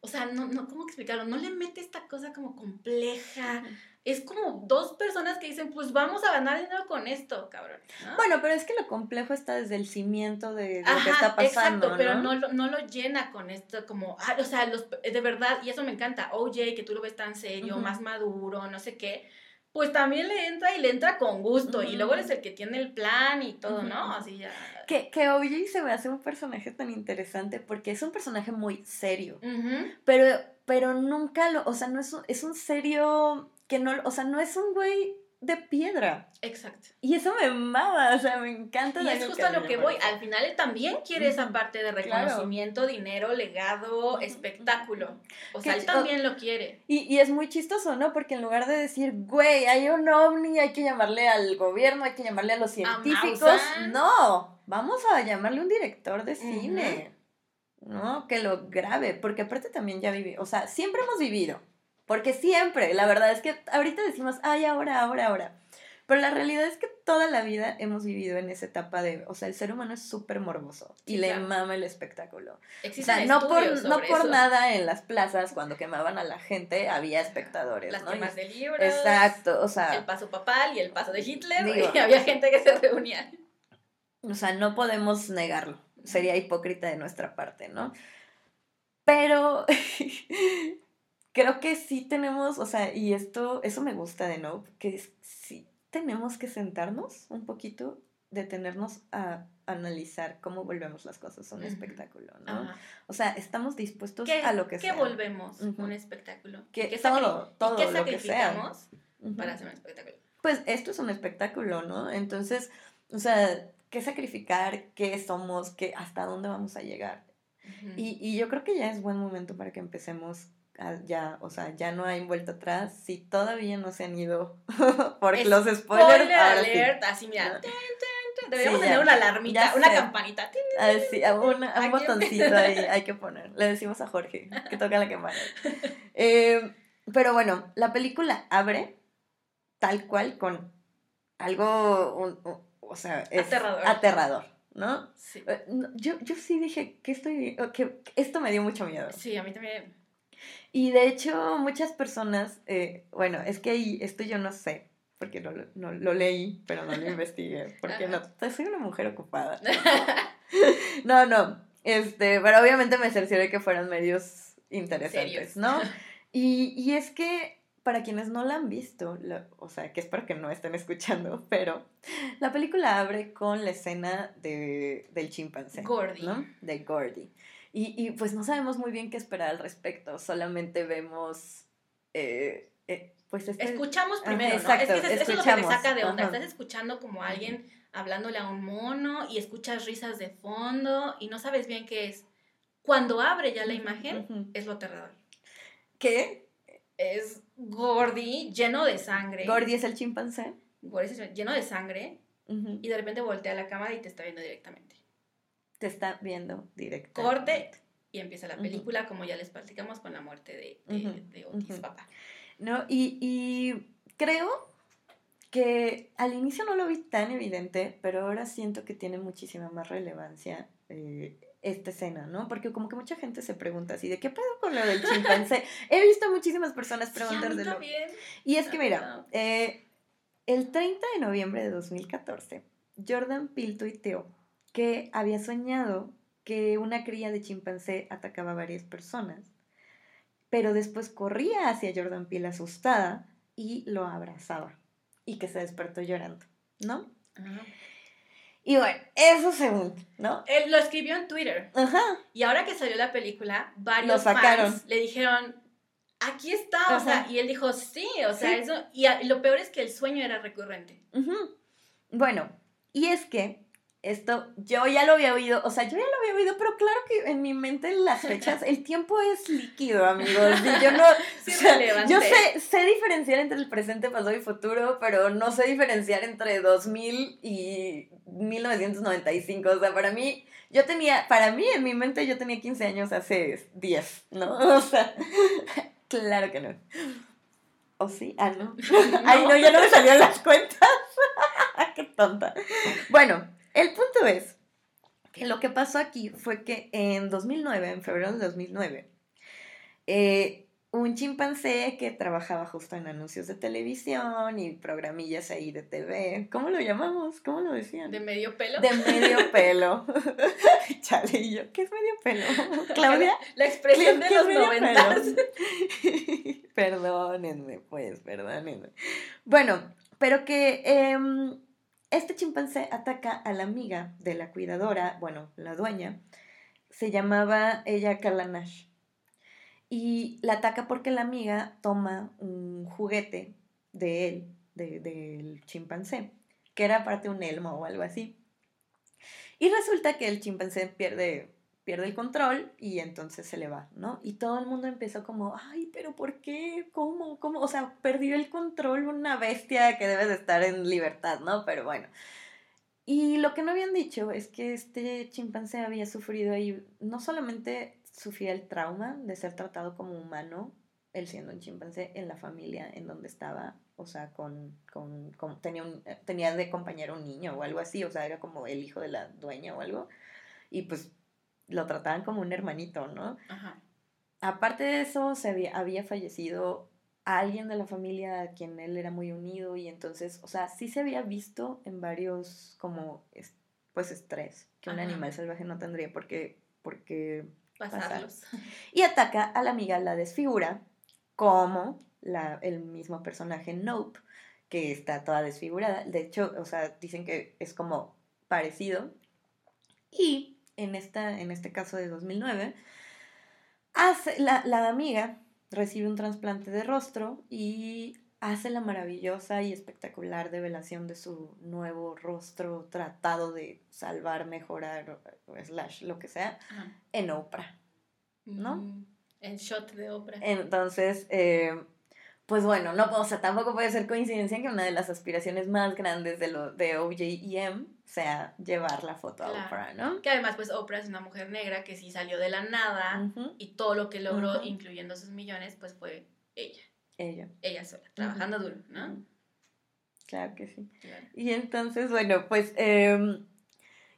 o sea, no, no, ¿cómo explicarlo? No le mete esta cosa como compleja, uh-huh. es como dos personas que dicen, pues vamos a ganar dinero con esto, cabrón, ¿no? Bueno, pero es que lo complejo está desde el cimiento de lo Ajá, que está pasando, exacto, ¿no? Pero no, no lo llena con esto como, ah, o sea, los, de verdad, y eso me encanta, O J, que tú lo ves tan serio, uh-huh. más maduro, no sé qué, pues también le entra y le entra con gusto, uh-huh. y luego eres el que tiene el plan y todo, uh-huh. ¿no? Así ya. Que, que O J se me hace un personaje tan interesante porque es un personaje muy serio, uh-huh. pero, pero nunca lo, o sea, no es un, es un serio... que no, o sea, no es un güey de piedra. Exacto. Y eso me mama, o sea, me encanta. Y es justo a lo que voy, al final él también quiere esa parte de reconocimiento, claro. dinero, legado, espectáculo. O sea, él también lo quiere. Y, y es muy chistoso, ¿no? Porque en lugar de decir, güey, hay un ovni, hay que llamarle al gobierno, hay que llamarle a los científicos. ¿A no, vamos a llamarle a un director de cine, uh-huh. ¿no? Que lo grabe, porque aparte también ya viví, o sea, siempre hemos vivido. Porque siempre, la verdad es que ahorita decimos, ay, ahora, ahora, ahora. Pero la realidad es que toda la vida hemos vivido en esa etapa de, o sea, el ser humano es súper morboso y sí, le claro. mama el espectáculo. Existen o sea, no por, no por nada en las plazas, cuando quemaban a la gente, había espectadores. Las ¿no? quemas de libros. Exacto, o sea. El paso papal y el paso de Hitler, digo, y había gente que se reunía. O sea, no podemos negarlo, sería hipócrita de nuestra parte, ¿no? Pero... creo que sí tenemos, o sea, y esto, eso me gusta de Nope, que es, sí tenemos que sentarnos un poquito, detenernos a analizar cómo volvemos las cosas a un uh-huh. espectáculo, ¿no? Ajá. O sea, estamos dispuestos a lo que sea. ¿Qué volvemos uh-huh. un espectáculo? ¿Qué, ¿Qué sacri- todo, todo ¿qué lo que sea? Uh-huh. Para hacer un espectáculo. Pues esto es un espectáculo, ¿no? Entonces, o sea, ¿qué sacrificar? ¿Qué somos? ¿Qué, hasta dónde vamos a llegar? Uh-huh. Y, y yo creo que ya es buen momento para que empecemos... ya, o sea, ya no hay vuelta atrás. Si todavía no se han ido por es los spoilers, spoiler alerta, sí. Así mira, ten, ten, ten. Deberíamos sí, tener una alarmita, una sé. Campanita ten, ten, ten. Así, una, un botoncito ahí hay que poner, le decimos a Jorge que toca la campana. eh, pero bueno, la película abre tal cual con algo un, un, o sea, es aterrador, aterrador. ¿No? Sí. Yo, yo sí dije que, estoy, que esto me dio mucho miedo. Sí, a mí también. Y de hecho, muchas personas, eh, bueno, es que ahí, esto yo no sé, porque no, no, lo leí, pero no lo investigué, porque no, soy una mujer ocupada. No, no, este, pero obviamente me cercioré que fueran medios interesantes, ¿no? Y, y es que para quienes no la han visto, la, o sea, que espero que no estén escuchando, pero la película abre con la escena de, del chimpancé. Gordy. ¿No? De Gordy. Y, y pues no sabemos muy bien qué esperar al respecto, solamente vemos... Eh, eh, pues este... Escuchamos primero, ajá, exacto, ¿no? Es que eso, eso es lo que te saca de onda. Ajá. Estás escuchando como a alguien hablándole a un mono y escuchas risas de fondo y no sabes bien qué es. Cuando abre ya la imagen, uh-huh, es lo aterrador. ¿Qué? Es Gordy lleno de sangre. Gordy es el chimpancé. Gordy es el, lleno de sangre, uh-huh, y de repente voltea la cámara y te está viendo directamente. Te está viendo directamente. Corte y empieza la película, uh-huh, como ya les platicamos con la muerte de, de, uh-huh, de Otis, uh-huh, papá. No, y, y creo que al inicio no lo vi tan evidente, pero ahora siento que tiene muchísima más relevancia eh, esta escena, ¿no? Porque como que mucha gente se pregunta así, ¿de qué pedo con lo del chimpancé? He visto muchísimas personas preguntárselo. Sí, y es no, que mira, no. eh, el treinta de noviembre de dos mil catorce, Jordan Peele tuiteó que había soñado que una cría de chimpancé atacaba a varias personas, pero después corría hacia Jordan Peele asustada y lo abrazaba. Y que se despertó llorando, ¿no? Ajá. Y bueno, eso según, ¿no? Él lo escribió en Twitter. Ajá. Y ahora que salió la película, varios fans le dijeron, aquí está, ajá, o sea, y él dijo, sí, o sea, sí, eso. Y a, lo peor es que el sueño era recurrente. Uh-huh. Bueno, y es que esto yo ya lo había oído, o sea, yo ya lo había oído, pero claro que en mi mente las fechas, el tiempo es líquido, amigos, y yo no, sí, o sea, yo sé, sé diferenciar entre el presente, pasado y futuro, pero no sé diferenciar entre dos mil y mil novecientos noventa y cinco, o sea, para mí, yo tenía, para mí, en mi mente, yo tenía quince años hace diez, ¿no? O sea, claro que no. ¿O sí? Ah, no. no. Ay, no, ya no me salieron las cuentas. Qué tonta. Bueno, el punto es que lo que pasó aquí fue que en dos mil nueve, en febrero de dos mil nueve, eh, un chimpancé que trabajaba justo en anuncios de televisión y programillas ahí de T V, ¿cómo lo llamamos? ¿Cómo lo decían? ¿De medio pelo? De medio pelo. Chale, y yo, ¿qué es medio pelo? ¿Claudia? La expresión de los noventas. Perdónenme, pues, perdónenme. Bueno, pero que... Eh, Este chimpancé ataca a la amiga de la cuidadora, bueno, la dueña, se llamaba ella Kalanash, y la ataca porque la amiga toma un juguete de él, de, del chimpancé, que era parte de un elmo o algo así. Y resulta que el chimpancé pierde... pierde el control y entonces se le va, ¿no? Y todo el mundo empezó como, ay, pero ¿por qué? ¿Cómo? ¿Cómo? O sea, perdió el control una bestia que debe de estar en libertad, ¿no? Pero bueno. Y lo que no habían dicho es que este chimpancé había sufrido ahí, no solamente sufría el trauma de ser tratado como humano, él siendo un chimpancé, en la familia en donde estaba, o sea, con, con, con tenía, un, tenía de compañero un niño o algo así, o sea, era como el hijo de la dueña o algo, y pues lo trataban como un hermanito, ¿no? Ajá. Aparte de eso, se había, había fallecido alguien de la familia a quien él era muy unido y entonces, o sea, sí se había visto en varios como, pues, estrés que un, ajá, animal salvaje no tendría por qué, por qué pasarlos. Pasar. Y ataca a la amiga, la desfigura, como la, el mismo personaje Nope, que está toda desfigurada. De hecho, o sea, dicen que es como parecido. Y... En, esta, en este caso de dos mil nueve, hace, la, la amiga recibe un trasplante de rostro y hace la maravillosa y espectacular develación de su nuevo rostro tratado de salvar, mejorar, slash, lo que sea, ah. en Oprah, ¿no? Mm, el shot de Oprah. Entonces, eh, pues bueno, no, o sea, tampoco puede ser coincidencia que una de las aspiraciones más grandes de, lo, de O J E M o sea, llevar la foto, claro, a Oprah, ¿no? Que además, pues, Oprah es una mujer negra que sí salió de la nada, uh-huh, y todo lo que logró, uh-huh, incluyendo sus millones, pues fue ella. Ella. Ella sola, trabajando, uh-huh, duro, ¿no? Claro que sí. Claro. Y entonces, bueno, pues, eh,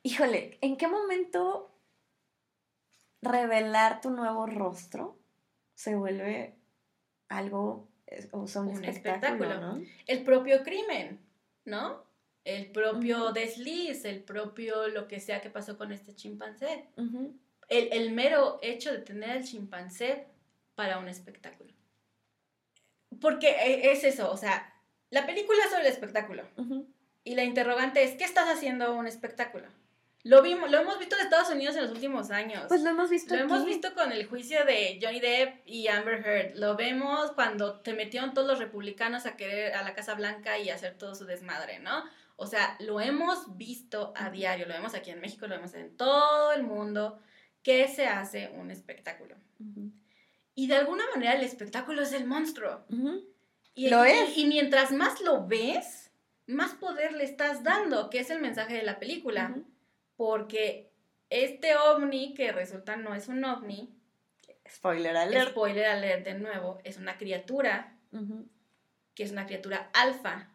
híjole, ¿en qué momento revelar tu nuevo rostro se vuelve algo, o sea, un, un espectáculo, espectáculo, ¿no? El propio crimen, ¿no? El propio, uh-huh, desliz, el propio lo que sea que pasó con este chimpancé. Uh-huh. El, el mero hecho de tener al chimpancé para un espectáculo. Porque es eso, o sea, la película es sobre el espectáculo. Uh-huh. Y la interrogante es, ¿qué estás haciendo un espectáculo? Lo vimos, lo hemos visto en Estados Unidos en los últimos años. Pues lo hemos visto Lo aquí. hemos visto con el juicio de Johnny Depp y Amber Heard. Lo vemos cuando se metieron todos los republicanos a querer a la Casa Blanca y hacer todo su desmadre, ¿no? O sea, lo hemos visto a diario. Lo vemos aquí en México, lo vemos en todo el mundo. ¿Qué se hace un espectáculo? Uh-huh. Y de alguna manera el espectáculo es el monstruo. Uh-huh. Y, lo y, es. Y mientras más lo ves, más poder le estás dando, que es el mensaje de la película. Uh-huh. Porque este ovni, que resulta no es un ovni... Spoiler alert. Spoiler alert de nuevo. Es una criatura, uh-huh, que es una criatura alfa.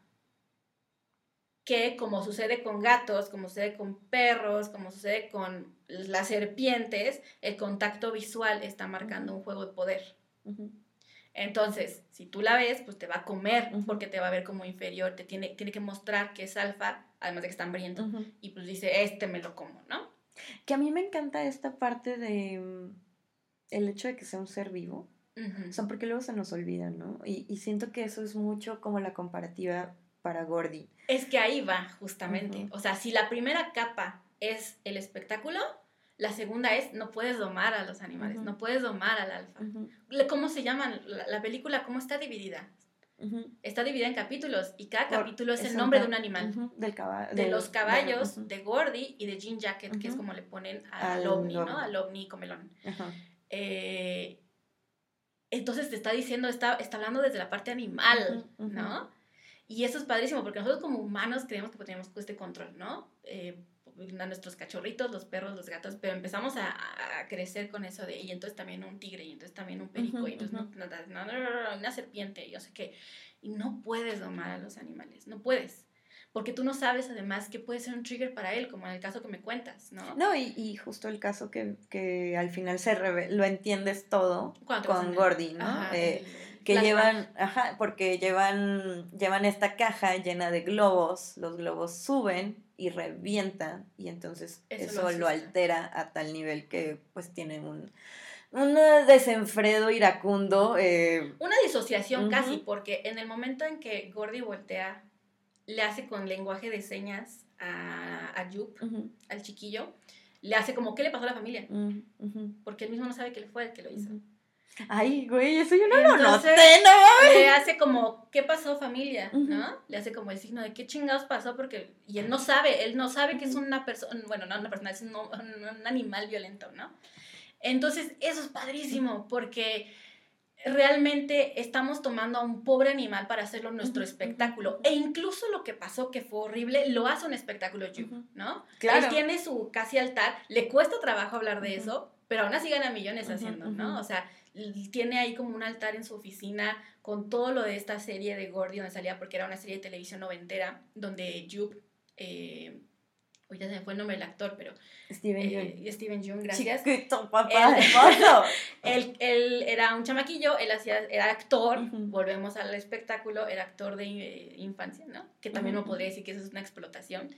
Que como sucede con gatos, como sucede con perros, como sucede con las serpientes, el contacto visual está marcando un juego de poder. Uh-huh. Entonces, si tú la ves, pues te va a comer, uh-huh, porque te va a ver como inferior, te tiene, tiene que mostrar que es alfa, además de que está hambriento, uh-huh, y pues dice, este me lo como, ¿no? Que a mí me encanta esta parte de el hecho de que sea un ser vivo, uh-huh, o sea, porque luego se nos olvida, ¿no? Y, y siento que eso es mucho como la comparativa para Gordy. Es que ahí va, justamente, uh-huh, o sea, si la primera capa es el espectáculo... La segunda es, no puedes domar a los animales, uh-huh, no puedes domar al alfa. Uh-huh. ¿Cómo se llaman? La, la película, ¿cómo está dividida? Uh-huh. Está dividida en capítulos, y cada Por, capítulo es el nombre de un animal. Uh-huh. Del caba- de, de los caballos, de, uh-huh, de Gordy y de Jean Jacket, uh-huh, que es como le ponen a, al, al ovni, ¿no? Al ovni comelón. Uh-huh. Eh, entonces te está diciendo, está, está hablando desde la parte animal, uh-huh, uh-huh, ¿no? Y eso es padrísimo, porque nosotros como humanos creemos que tenemos este control, ¿no? Eh, a nuestros cachorritos, los perros, los gatos, pero empezamos a, a crecer con eso de, y entonces también un tigre, y entonces también un perico, uh-huh, y entonces uh-huh, no, no, no, no, una serpiente, y yo sé qué. Y no puedes domar a los animales, no puedes, porque tú no sabes además qué puede ser un trigger para él, como en el caso que me cuentas, ¿no? No, y, y justo el caso que, que al final se revela, lo entiendes todo con Gordy, ¿no? Ajá, eh, el, que llevan, ajá, porque llevan, llevan esta caja llena de globos, los globos suben, y revienta, y entonces eso, eso lo, lo altera a tal nivel que pues tiene un, un desenfredo iracundo. Eh. Una disociación, uh-huh, casi, porque en el momento en que Gordy voltea, le hace con lenguaje de señas a, a Jup, uh-huh, al chiquillo, le hace como, ¿qué le pasó a la familia? Uh-huh. Porque él mismo no sabe que él fue el que lo hizo. Uh-huh. Ay, güey, eso yo no entonces, lo noté, no. Le hace como, ¿qué pasó, familia? Uh-huh. ¿No? Le hace como el signo de qué chingados pasó, porque... Y él no sabe, él no sabe, uh-huh, que es una persona... Bueno, no una persona, es un, un animal violento, ¿no? Entonces, eso es padrísimo, porque realmente estamos tomando a un pobre animal para hacerlo nuestro, uh-huh, espectáculo. E incluso lo que pasó, que fue horrible, lo hace un espectáculo, uh-huh, ¿no? Claro. Él tiene su casi altar, le cuesta trabajo hablar de, uh-huh, eso, pero aún así gana millones, uh-huh, haciendo, ¿no? Uh-huh. O sea... tiene ahí como un altar en su oficina con todo lo de esta serie de Gordy donde salía, porque era una serie de televisión noventera donde Jupe, eh, ya se me fue el nombre del actor, pero Steven eh, Yeun, Steven Yeun, gracias, chiquito papá, él, hermoso. él, él era un chamaquillo, él hacía, era actor, uh-huh, volvemos al espectáculo, era actor de eh, infancia, ¿no? Que también, uh-huh, uno podría decir que eso es una explotación.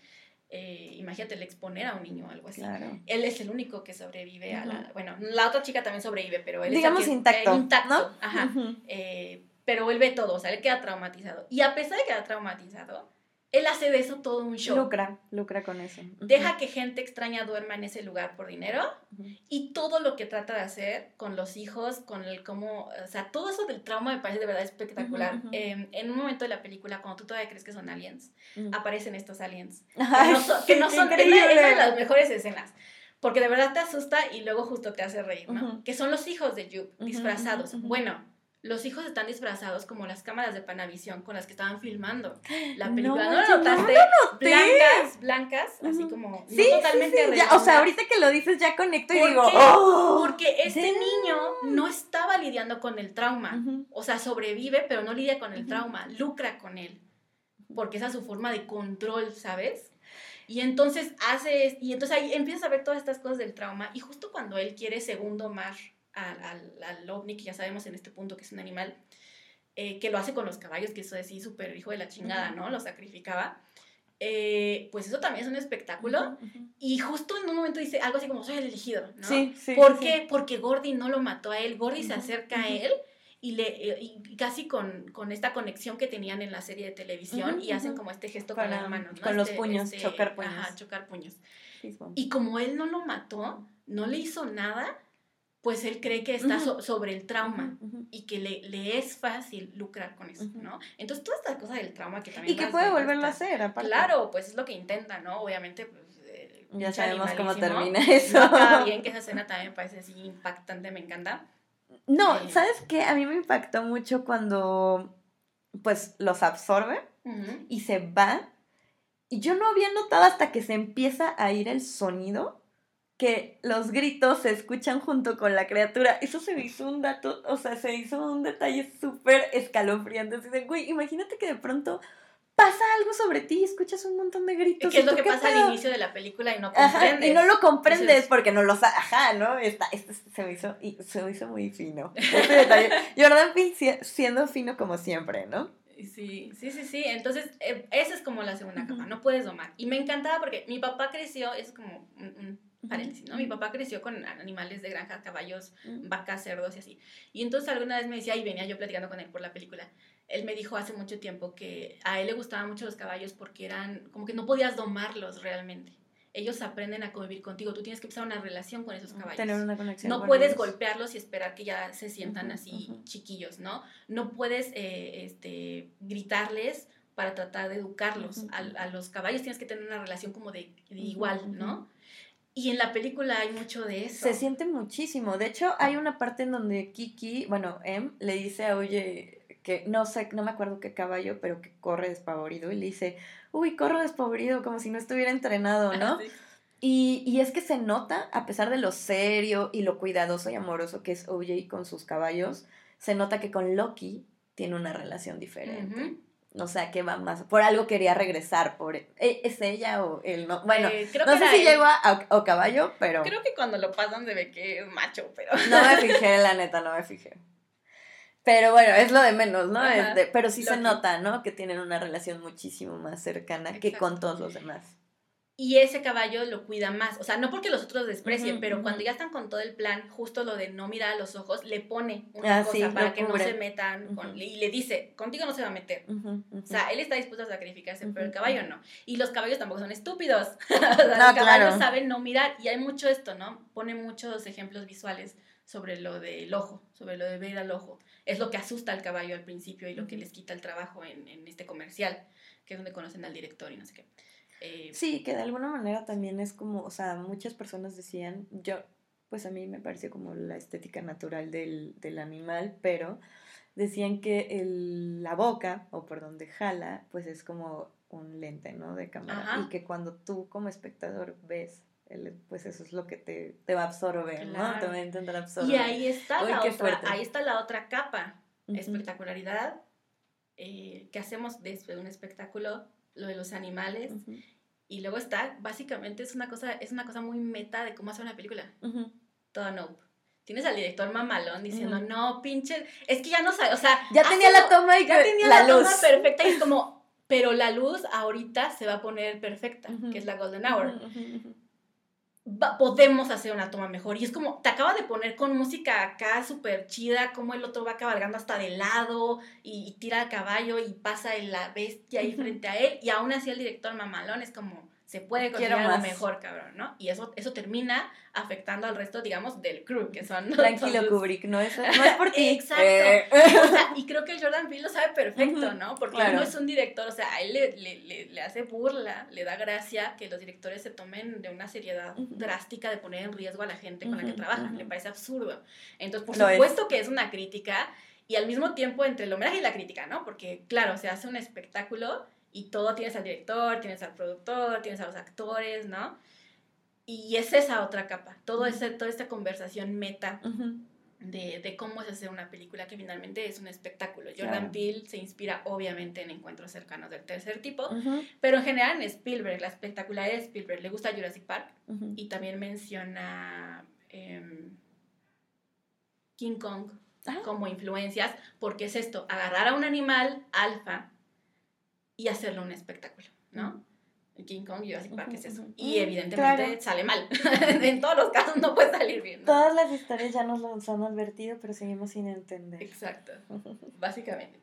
Eh, imagínate el exponer a un niño o algo así. Claro. Él es el único que sobrevive, uh-huh, a la... Bueno, la otra chica también sobrevive, pero él, digamos, es el intacto, eh, intacto, ¿no? Ajá. Uh-huh. Eh, pero él ve todo, o sea, él queda traumatizado. Y a pesar de quedar traumatizado, él hace de eso todo un show. Lucra, lucra con eso. Uh-huh. Deja que gente extraña duerma en ese lugar por dinero, uh-huh, y todo lo que trata de hacer con los hijos, con el cómo... O sea, todo eso del trauma me parece de verdad espectacular. Uh-huh. Eh, en un momento de la película, cuando tú todavía crees que son aliens, uh-huh, aparecen estos aliens. Ay, que no son... Que no son es una de las mejores escenas. Porque de verdad te asusta y luego justo te hace reír, ¿no? Uh-huh. Que son los hijos de Jupe, uh-huh, disfrazados. Uh-huh. Bueno... Los hijos están disfrazados como las cámaras de Panavision con las que estaban filmando la película. No, ¿no lo notaste? No blancas, blancas, uh-huh, así como sí, no totalmente sí, sí. Ya, o sea, ahorita que lo dices ya conecto y digo, ¡oh! Porque este de... niño no estaba lidiando con el trauma. Uh-huh. O sea, sobrevive, pero no lidia con el, uh-huh, trauma. Lucra con él. Porque esa es su forma de control, ¿sabes? Y entonces hace... Y entonces ahí empiezas a ver todas estas cosas del trauma. Y justo cuando él quiere segundo mar... Al, al, al ovni, que ya sabemos en este punto que es un animal, eh, que lo hace con los caballos, que eso es sí, súper hijo de la chingada, uh-huh, ¿no? Lo sacrificaba. Eh, pues eso también es un espectáculo. Uh-huh, uh-huh. Y justo en un momento dice algo así como, soy el elegido, ¿no? Sí, sí. ¿Por sí, qué? Sí. Porque Gordy no lo mató a él. Gordy, uh-huh, se acerca, uh-huh, a él y, le, y casi con, con esta conexión que tenían en la serie de televisión, uh-huh, y hacen uh-huh. como este gesto con, con las manos, ¿no? Con los este, puños, este, chocar puños. Ajá, chocar puños. Y como él no lo mató, no le hizo nada, pues él cree que está uh-huh. so, sobre el trauma uh-huh. y que le, le es fácil lucrar con eso, uh-huh. ¿no? Entonces, toda esta cosa del trauma que también... Y que puede volverlo a hacer, aparte. Claro, pues es lo que intenta, ¿no? Obviamente, pues, eh, ya sabemos cómo termina eso. No acaba bien, que esa escena también me parece así impactante, me encanta. No, eh, ¿sabes qué? A mí me impactó mucho cuando, pues, los absorbe uh-huh. y se va. Y yo no había notado hasta que se empieza a ir el sonido... que los gritos se escuchan junto con la criatura. Eso se me hizo un dato, o sea, se hizo un detalle súper escalofriante. Así de, güey, imagínate que de pronto pasa algo sobre ti y escuchas un montón de gritos. ¿Qué es lo que pasa al inicio de la película y no comprendes? Ajá, y no lo comprendes Entonces, porque no lo sabes. Ajá, ¿no? Esta, esta, se, me hizo, y se me hizo muy fino. Este detalle. Jordan Peele siendo fino como siempre, ¿no? Sí, sí, sí, sí. Entonces, eh, esa es como la segunda uh-huh. capa. No puedes domar. Y me encantaba porque mi papá creció, es como... Mm-mm. Paréntesis, ¿no? Mi papá creció con animales de granja, caballos, vacas, cerdos y así. Y entonces alguna vez me decía, y venía yo platicando con él por la película, él me dijo hace mucho tiempo que a él le gustaban mucho los caballos porque eran, como que no podías domarlos realmente. Ellos aprenden a convivir contigo, tú tienes que empezar una relación con esos caballos. Tener una conexión. No puedes ellos. golpearlos y esperar que ya se sientan uh-huh, así uh-huh. chiquillos, ¿no? No puedes eh, este, gritarles para tratar de educarlos. Uh-huh. A, a los caballos tienes que tener una relación como de, de igual, uh-huh. ¿no? Y en la película hay mucho de eso. Se siente muchísimo. De hecho, hay una parte en donde Kiki, bueno, Em, le dice a Oye que no sé, no me acuerdo qué caballo, pero que corre despavorido. Y le dice, uy, corro despavorido, como si no estuviera entrenado, ¿no? Sí. Y, y es que se nota, a pesar de lo serio y lo cuidadoso y amoroso que es O J con sus caballos, se nota que con Loki tiene una relación diferente. Uh-huh. O sea, que va más... Por algo quería regresar, pobre... ¿Es ella o él? No, bueno, eh, no sé si llegó a o caballo, pero... Creo que cuando lo pasan se ve que es macho, pero... No me fijé, la neta, no me fijé. Pero bueno, es lo de menos, ¿no? Es de, pero sí Loki. Se nota, ¿no? Que tienen una relación muchísimo más cercana. Exacto. Que con todos los demás. Y ese caballo lo cuida más. O sea, no porque los otros desprecien, uh-huh, pero uh-huh. cuando ya están con todo el plan, justo lo de no mirar a los ojos, le pone una ah, cosa sí, para que cubre. No se metan. Uh-huh. Con, y le dice, contigo no se va a meter. Uh-huh, uh-huh. O sea, él está dispuesto a sacrificarse, uh-huh, pero el caballo no. Y los caballos tampoco son estúpidos. O sea, no, los caballos claro. saben no mirar. Y hay mucho esto, ¿no? Pone muchos ejemplos visuales sobre lo del ojo, sobre lo de ver al ojo. Es lo que asusta al caballo al principio y lo que les quita el trabajo en, en este comercial, que es donde conocen al director y no sé qué. Eh, sí, que de alguna manera también es como, o sea, muchas personas decían, yo, pues a mí me pareció como la estética natural del, del animal, pero decían que el, la boca, o perdón, de jala, pues es como un lente, ¿no? De cámara, ajá. y que cuando tú como espectador ves, el, pues eso es lo que te, te va a absorber, claro. ¿no? Te va a intentar absorber. Y ahí está, Uy, la, otra, fuerte. ahí está la otra capa, uh-huh. espectacularidad, eh, que hacemos desde un espectáculo, lo de los animales, uh-huh. y luego está, básicamente es una cosa es una cosa muy meta de cómo hacer una película. Uh-huh. Todo Nope. Tienes al director mamalón diciendo, uh-huh. no, pinche, es que ya no sabe, o sea... Ya tenía la toma y ya tenía la, la luz. Toma perfecta y es como, pero la luz ahorita se va a poner perfecta, uh-huh. que es la golden hour. Uh-huh. Va, podemos hacer una toma mejor. Y es como, te acaba de poner con música acá súper chida, como el otro va cabalgando hasta de lado y, y tira al caballo y pasa la bestia ahí frente a él. Y aún así el director mamalón es como, se puede conseguir algo mejor, cabrón, ¿no? Y eso, eso termina afectando al resto, digamos, del crew, que son... Tranquilo, los... Kubrick, no es, no es por ti. Exacto. Eh. O sea, y creo que el Jordan Peele lo sabe perfecto, uh-huh. ¿no? Porque claro. él no es un director, o sea, a él le, le, le, le hace burla, le da gracia que los directores se tomen de una seriedad uh-huh. drástica de poner en riesgo a la gente con uh-huh. la que trabajan, uh-huh. le parece absurdo. Entonces, por lo supuesto es. que es una crítica, y al mismo tiempo entre el homenaje y la crítica, ¿no? Porque, claro, se hace un espectáculo y todo, tienes al director, tienes al productor, tienes a los actores, ¿no? Y es esa otra capa, todo ese, toda esta conversación meta uh-huh. de, de cómo es hacer una película que finalmente es un espectáculo. Claro. Jordan Peele se inspira obviamente en Encuentros Cercanos del Tercer Tipo, uh-huh. pero en general en Spielberg, la espectacularidad de Spielberg. Le gusta Jurassic Park uh-huh. y también menciona eh, King Kong ah. como influencias, porque es esto, agarrar a un animal alfa y hacerlo un espectáculo, ¿no? King Kong y Jurassic Park, uh-huh, ¿qué es eso? Uh-huh. Y evidentemente claro. sale mal. En todos los casos no puede salir bien, ¿no? Todas las historias ya nos los han advertido, pero seguimos sin entender. Exacto, básicamente.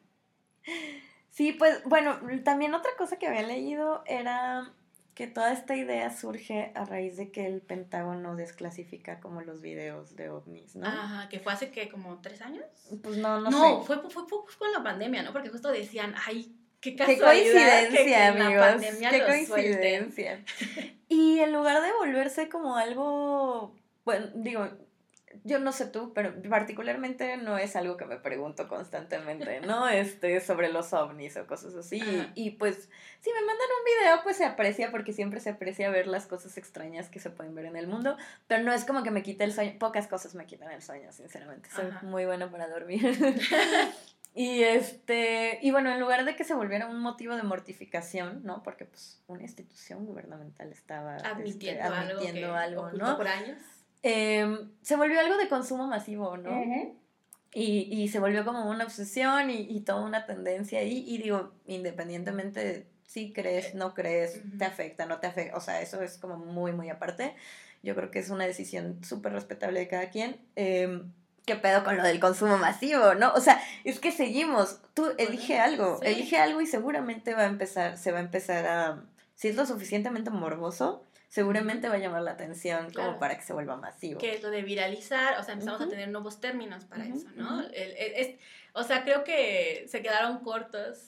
Sí, pues, bueno, también otra cosa que había leído era que toda esta idea surge a raíz de que el Pentágono desclasifica como los videos de ovnis, ¿no? Ajá, que fue hace, ¿qué? ¿Como tres años? Pues no, no, no sé. No, fue, fue, fue con la pandemia, ¿no? Porque justo decían, ay... Qué, qué coincidencia, que, amigos, que qué coincidencia. Suelten. Y en lugar de volverse como algo, bueno, digo, yo no sé tú, pero particularmente no es algo que me pregunto constantemente, ¿no? Este, sobre los ovnis o cosas así. Ajá. Y pues, si me mandan un video, pues se aprecia, porque siempre se aprecia ver las cosas extrañas que se pueden ver en el mundo, pero no es como que me quite el sueño, pocas cosas me quitan el sueño, sinceramente, soy Ajá. muy buena para dormir. Y este, y bueno, en lugar de que se volviera un motivo de mortificación, ¿no? Porque pues una institución gubernamental estaba admitiendo, este, admitiendo algo, algo, ¿no? Por años. Eh, se volvió algo de consumo masivo, ¿no? Uh-huh. Y, y se volvió como una obsesión y, y toda una tendencia ahí. Y, y digo, independientemente de si crees, no crees, uh-huh. te afecta, no te afecta. O sea, eso es como muy, muy aparte. Yo creo que es una decisión súper respetable de cada quien. Eh, ¿Qué pedo con lo del consumo masivo, no? O sea, es que seguimos. Tú elige algo, sí. elige algo y seguramente va a empezar, se va a empezar a... Si es lo suficientemente morboso, seguramente va a llamar la atención claro. como para que se vuelva masivo. Que es lo de viralizar, o sea, empezamos uh-huh. a tener nuevos términos para uh-huh. eso, ¿no? Uh-huh. El, el, es, o sea, creo que se quedaron cortos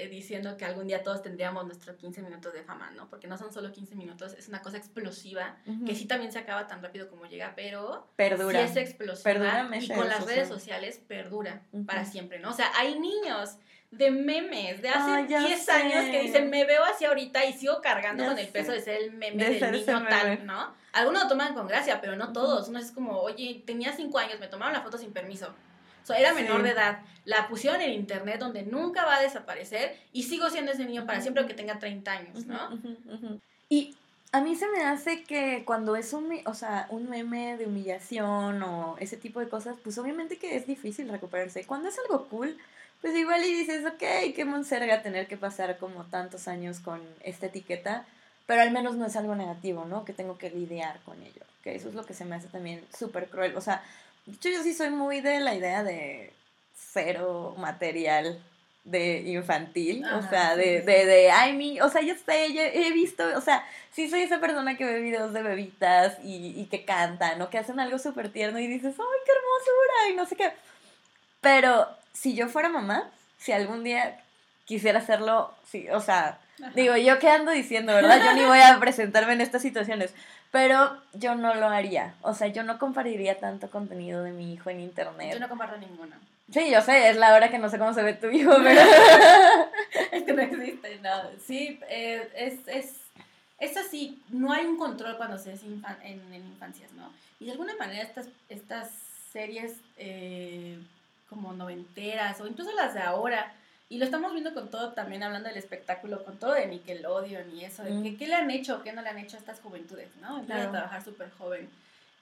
eh, diciendo que algún día todos tendríamos nuestros quince minutos de fama, ¿no? Porque no son solo quince minutos, es una cosa explosiva, uh-huh. que sí también se acaba tan rápido como llega, pero... Perdura. Sí es explosiva. Perdura y con las redes sociales perdura uh-huh. para siempre, ¿no? O sea, hay niños... de memes, de hace diez años que dicen, me veo así ahorita y sigo cargando ya con el peso sé. de ser el meme de del niño meme. Tal, ¿no? Algunos lo toman con gracia, pero no todos. Uno es como, oye, tenía cinco años, me tomaron la foto sin permiso. O sea, era menor sí. de edad. La pusieron en internet donde nunca va a desaparecer y sigo siendo ese niño para siempre, aunque tenga treinta años, ¿no? Uh-huh, uh-huh, uh-huh. Y a mí se me hace que cuando es un, o sea, un meme de humillación o ese tipo de cosas, pues obviamente que es difícil recuperarse. Cuando es algo cool... Pues igual y dices, ok, qué monserga tener que pasar como tantos años con esta etiqueta, pero al menos no es algo negativo, ¿no? Que tengo que lidiar con ello, que eso es lo que se me hace también súper cruel. O sea, de hecho yo sí soy muy de la idea de cero material de infantil, ajá, o sea, de, de, de, ay, mi, o sea, yo sé, yo he visto, o sea, sí soy esa persona que ve videos de bebitas y, y que cantan o que hacen algo súper tierno y dices, ay, qué hermosura, y no sé qué, pero... Si yo fuera mamá, si algún día quisiera hacerlo, sí, o sea, ajá. digo, yo qué ando diciendo, ¿verdad? Yo ni voy a presentarme en estas situaciones, pero yo no lo haría, o sea, yo no compartiría tanto contenido de mi hijo en internet. Yo no comparto ninguno. Sí, yo sé, es la hora que no sé cómo se ve tu hijo, pero... Es que no existe, no, sí, eh, es, es, es así, no hay un control cuando se es infan- en, en infancias, ¿no? Y de alguna manera estas, estas series... Eh, como noventeras, o incluso las de ahora, y lo estamos viendo con todo, también hablando del espectáculo, con todo de Nickelodeon y eso, de mm. que, qué le han hecho, qué no le han hecho a estas juventudes, ¿no? Claro. De trabajar súper joven,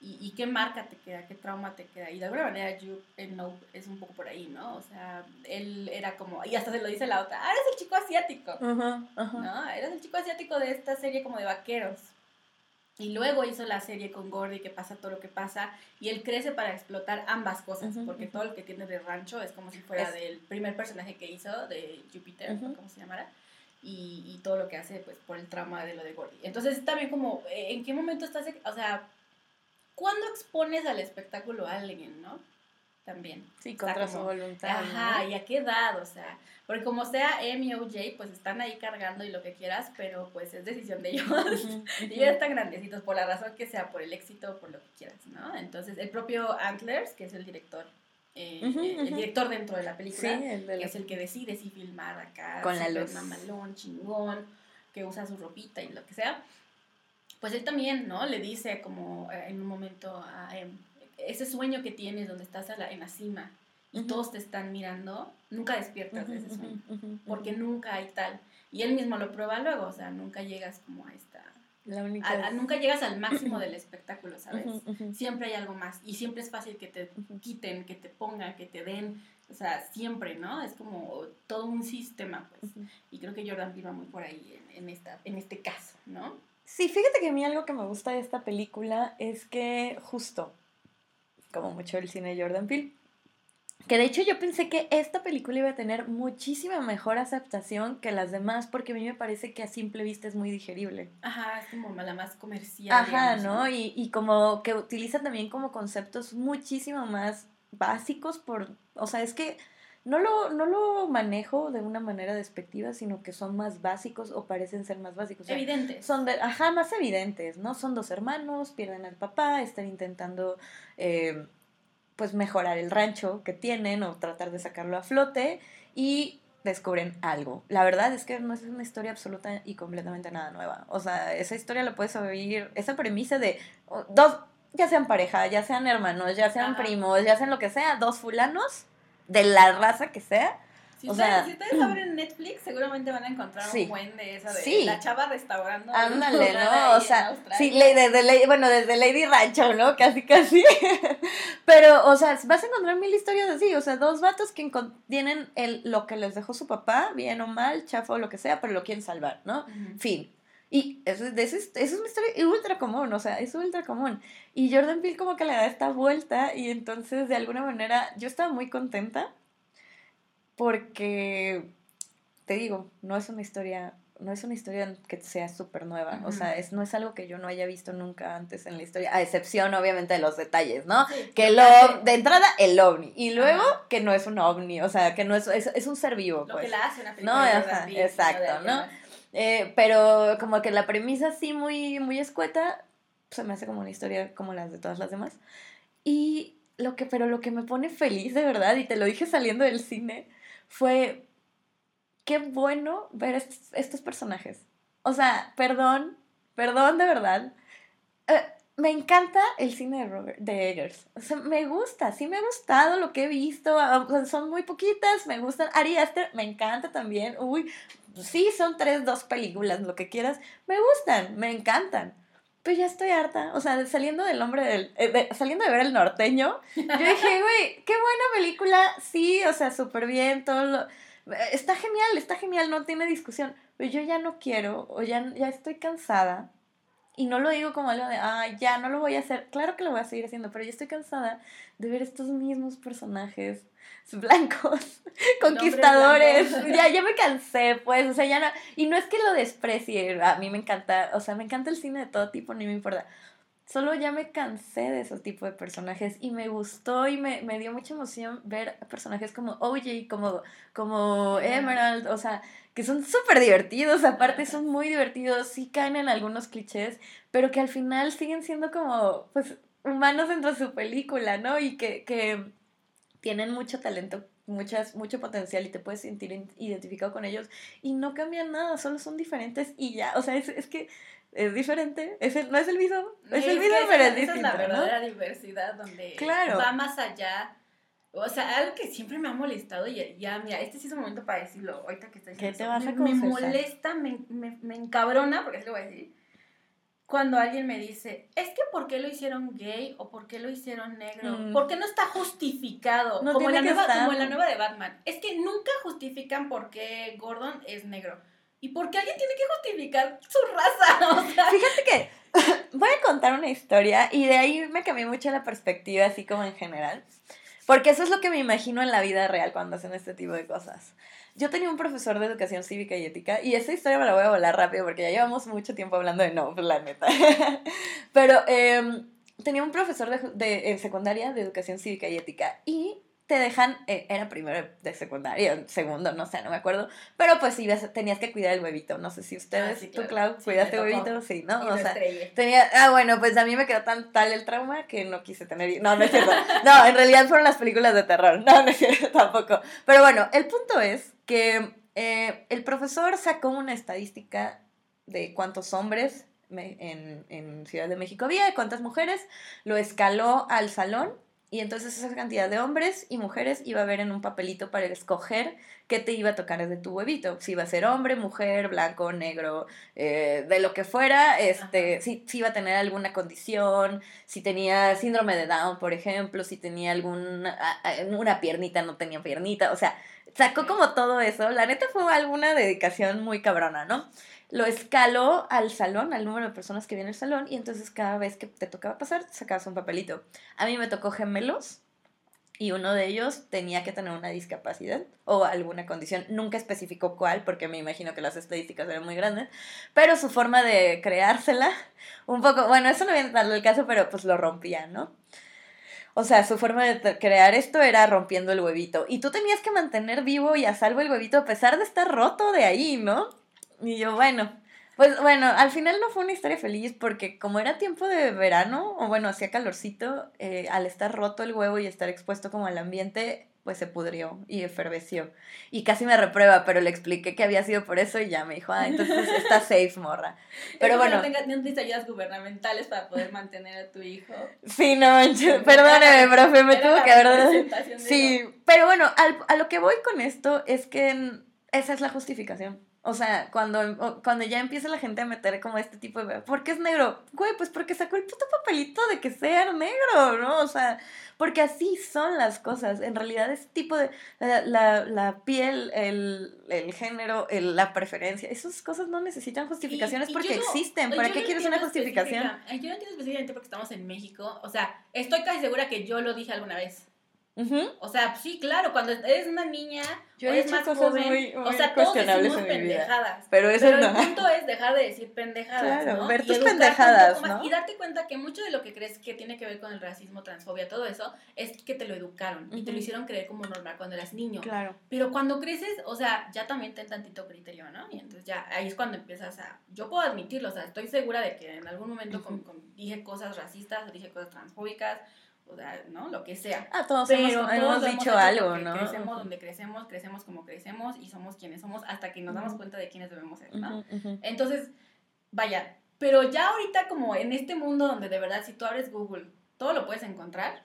y, y qué marca te queda, qué trauma te queda, y de alguna manera yo, eh, Nope es un poco por ahí, ¿no? O sea, él era como, y hasta se lo dice la otra, ah, eres el chico asiático, uh-huh, uh-huh. ¿no? Eres el chico asiático de esta serie como de vaqueros, y luego hizo la serie con Gordy, que pasa todo lo que pasa, y él crece para explotar ambas cosas, uh-huh, porque uh-huh. todo lo que tiene de rancho es como si fuera es... del primer personaje que hizo, de Júpiter, uh-huh. como se llamara, y, y todo lo que hace pues por el trauma de lo de Gordy. Entonces también como, ¿en qué momento estás, o sea, cuándo expones al espectáculo a alguien, no? También. Sí, contra como, su voluntad. Ajá, ¿no? ¿Y a qué edad? O sea, porque como sea M y O J, pues están ahí cargando y lo que quieras, pero pues es decisión de ellos. Uh-huh, uh-huh. Ellos están grandecitos por la razón que sea, por el éxito, por lo que quieras, ¿no? Entonces, el propio Antlers, que es el director, eh, uh-huh, uh-huh. el director dentro de la película, sí, el de la... que es el que decide si filmar acá, con la luz, mamalón, chingón, que usa su ropita y lo que sea, pues él también, ¿no? Le dice como eh, en un momento a M, eh, ese sueño que tienes donde estás a la, en la cima y uh-huh. todos te están mirando, nunca despiertas de ese sueño, uh-huh, uh-huh, uh-huh. porque nunca hay tal. Y él mismo lo prueba luego, o sea, nunca llegas como a esta La única a, a, nunca llegas al máximo del espectáculo, ¿sabes? Uh-huh, uh-huh. Siempre hay algo más. Y siempre es fácil que te quiten, que te pongan, que te den. O sea, siempre, ¿no? Es como todo un sistema, pues. Uh-huh. Y creo que Jordan Peele va muy por ahí en, en, esta, en este caso, ¿no? Sí, fíjate que a mí algo que me gusta de esta película es que, justo, como mucho el cine de Jordan Peele, que de hecho yo pensé que esta película iba a tener muchísima mejor aceptación que las demás, porque a mí me parece que a simple vista es muy digerible. Ajá, es como la más comercial. Ajá, digamos, ¿no? Y, y como que utiliza también como conceptos muchísimo más básicos por... O sea, es que no lo, no lo manejo de una manera despectiva, sino que son más básicos o parecen ser más básicos. O sea, evidentes. Son de, ajá, más evidentes, ¿no? Son dos hermanos, pierden al papá, están intentando... Eh, pues mejorar el rancho que tienen o tratar de sacarlo a flote y descubren algo. La verdad es que no es una historia absoluta y completamente nada nueva. O sea, esa historia la puedes oír, esa premisa de oh, dos, ya sean pareja, ya sean hermanos, ya sean Ajá. primos, ya sean lo que sea, dos fulanos de la raza que sea. Si, o ustedes, sea, si ustedes abren Netflix, seguramente van a encontrar sí, un buen de esa de sí. la chava restaurando. Ándale, ¿no? O sea, sí, desde, desde, bueno, desde Lady Rancho, ¿no? Casi, casi. Pero, o sea, vas a encontrar mil historias así. O sea, dos vatos que tienen el, lo que les dejó su papá, bien o mal, chafo o lo que sea, pero lo quieren salvar, ¿no? Uh-huh. Fin. Y eso, eso, es, eso es una historia ultra común, o sea, es ultra común. Y Jordan Peele como que le da esta vuelta y entonces, de alguna manera, yo estaba muy contenta. Porque, te digo, no es una historia, no es una historia que sea súper nueva. Uh-huh. O sea, es, no es algo que yo no haya visto nunca antes en la historia. A excepción, obviamente, de los detalles, ¿no? Sí, que lo hace... de entrada, el ovni. Y luego, uh-huh. que no es un ovni. O sea, que no es, es, es un ser vivo, lo pues. Lo que la hace una película. No, de ajá, David, exacto, ¿no? Eh, pero como que la premisa sí muy, muy escueta, se me hace como una historia como las de todas las demás. Y lo que, pero lo que me pone feliz, de verdad, y te lo dije saliendo del cine... Fue, qué bueno ver estos, estos personajes. O sea, perdón, perdón de verdad. Eh, me encanta el cine de, Robert, de Eggers. O sea, me gusta, sí me ha gustado lo que he visto. O sea, son muy poquitas, me gustan. Ari Aster me encanta también. Uy, sí, son tres, dos películas, lo que quieras. Me gustan, me encantan. Pero ya estoy harta. O sea, saliendo del hombre del... Eh, de, saliendo de ver El Norteño, yo dije, güey, qué buena película. Sí, o sea, súper bien, todo lo... Está genial, está genial, no tiene discusión. Pero yo ya no quiero, o ya, ya estoy cansada. Y no lo digo como algo de, ah, ya, no lo voy a hacer. Claro que lo voy a seguir haciendo, pero yo estoy cansada de ver estos mismos personajes blancos, conquistadores, blanco. ya, ya me cansé, pues, o sea, ya no, y no es que lo desprecie, a mí me encanta, o sea, me encanta el cine de todo tipo, ni me importa, solo ya me cansé de esos tipos de personajes, y me gustó, y me, me dio mucha emoción ver personajes como O J, como, como Emerald, o sea, que son súper divertidos, aparte son muy divertidos, sí caen en algunos clichés, pero que al final siguen siendo como, pues, humanos dentro de su película, ¿no? Y que, que tienen mucho talento, muchas, mucho potencial y te puedes sentir identificado con ellos y no cambian nada, solo son diferentes y ya, o sea, es, es que es diferente, es el, no es el mismo, es, es el mismo pero es distinto, ¿no? Esa es la verdadera diversidad donde claro. va más allá, o sea, algo que siempre me ha molestado y ya, mira, este sí es un momento para decirlo, ahorita que estoy diciendo ¿qué te vas a confesar? Me molesta, me, me, me encabrona, porque así lo voy a decir, cuando alguien me dice, es que ¿por qué lo hicieron gay? ¿O por qué lo hicieron negro? Mm. ¿Por qué no está justificado? No como, en la nueva, como en la nueva de Batman. Es que nunca justifican por qué Gordon es negro. ¿Y por qué alguien tiene que justificar su raza? O sea, fíjate que voy a contar una historia y de ahí me cambió mucho la perspectiva, así como en general. Porque eso es lo que me imagino en la vida real cuando hacen este tipo de cosas. Yo tenía un profesor de educación cívica y ética, y esta historia me la voy a volar rápido porque ya llevamos mucho tiempo hablando de Nope, la neta. Pero eh, tenía un profesor de, de, en secundaria de educación cívica y ética, y te dejan, eh, era primero de secundaria, segundo, no sé, no me acuerdo, pero pues ibas, tenías que cuidar el huevito, no sé si ustedes, ah, sí, claro. tú, Clau, sí, cuidaste huevito, sí, ¿no? Y o sea, tenía, ah, bueno, pues a mí me quedó tan tal el trauma que no quise tener, no, no es cierto, no, en realidad fueron las películas de terror, no, no es cierto, tampoco, pero bueno, el punto es que eh, el profesor sacó una estadística de cuántos hombres me, en, en Ciudad de México había, de cuántas mujeres, lo escaló al salón Y entonces esa cantidad de hombres y mujeres iba a haber en un papelito para escoger qué te iba a tocar desde tu huevito. Si iba a ser hombre, mujer, blanco, negro, eh, de lo que fuera, este, si, si iba a tener alguna condición, si tenía síndrome de Down, por ejemplo, si tenía alguna una piernita, no tenía piernita. O sea, sacó como todo eso. La neta fue alguna dedicación muy cabrona, ¿no? Lo escaló al salón, al número de personas que viene al salón, y entonces cada vez que te tocaba pasar, sacabas un papelito. A mí me tocó gemelos, y uno de ellos tenía que tener una discapacidad o alguna condición. Nunca especificó cuál, porque me imagino que las estadísticas eran muy grandes, pero su forma de creársela, un poco, bueno, eso no viene tanto el caso, pero pues lo rompía, ¿no? O sea, su forma de crear esto era rompiendo el huevito, y tú tenías que mantener vivo y a salvo el huevito, a pesar de estar roto de ahí, ¿no? Y yo, bueno, pues bueno, al final no fue una historia feliz porque como era tiempo de verano, o bueno, hacía calorcito, eh, al estar roto el huevo y estar expuesto como al ambiente, pues se pudrió y eferveció. Y casi me reprueba, pero le expliqué que había sido por eso y ya me dijo, ah, entonces está safe, morra. Pero es bueno. Que no necesitas ayudas gubernamentales para poder mantener a tu hijo. Sí, no, yo, perdóneme, profe, me tuvo que haber... Sí, no. Pero bueno, al, a lo que voy con esto es que esa es la justificación. O sea, cuando, cuando ya empieza la gente a meter como este tipo de... ¿Por qué es negro? Güey, pues porque sacó el puto papelito de que sea negro, ¿no? O sea, porque así son las cosas. En realidad, ese tipo de... La, la, la piel, el, el género, el, la preferencia, esas cosas no necesitan justificaciones y, y porque no, existen. ¿Para qué no quieres una justificación? Yo no entiendo específicamente porque estamos en México. O sea, estoy casi segura que yo lo dije alguna vez. Uh-huh. O sea, sí, claro, cuando eres una niña, yo he hecho más cosas joven, muy, muy o sea, cuestionables en mi vida. Pero eso pero no. El punto es dejar de decir pendejadas, claro, ¿no? Ver tus pendejadas, ¿no? Más, y darte cuenta que mucho de lo que crees que tiene que ver con el racismo, transfobia, todo eso, es que te lo educaron uh-huh. y te lo hicieron creer como normal cuando eras niño. Claro. Pero cuando creces, o sea, ya también ten tantito criterio, ¿no? Y entonces ya ahí es cuando empiezas a... Yo puedo admitirlo, o sea, estoy segura de que en algún momento uh-huh. con, con, dije cosas racistas, dije cosas transfóbicas, o sea, ¿no? Lo que sea. Ah, todos hemos, todos hemos dicho hemos algo, ¿no? Crecemos donde crecemos, crecemos como crecemos y somos quienes somos hasta que nos damos cuenta de quiénes debemos ser, ¿no? Uh-huh, uh-huh. Entonces, vaya, pero ya ahorita como en este mundo donde de verdad si tú abres Google, todo lo puedes encontrar,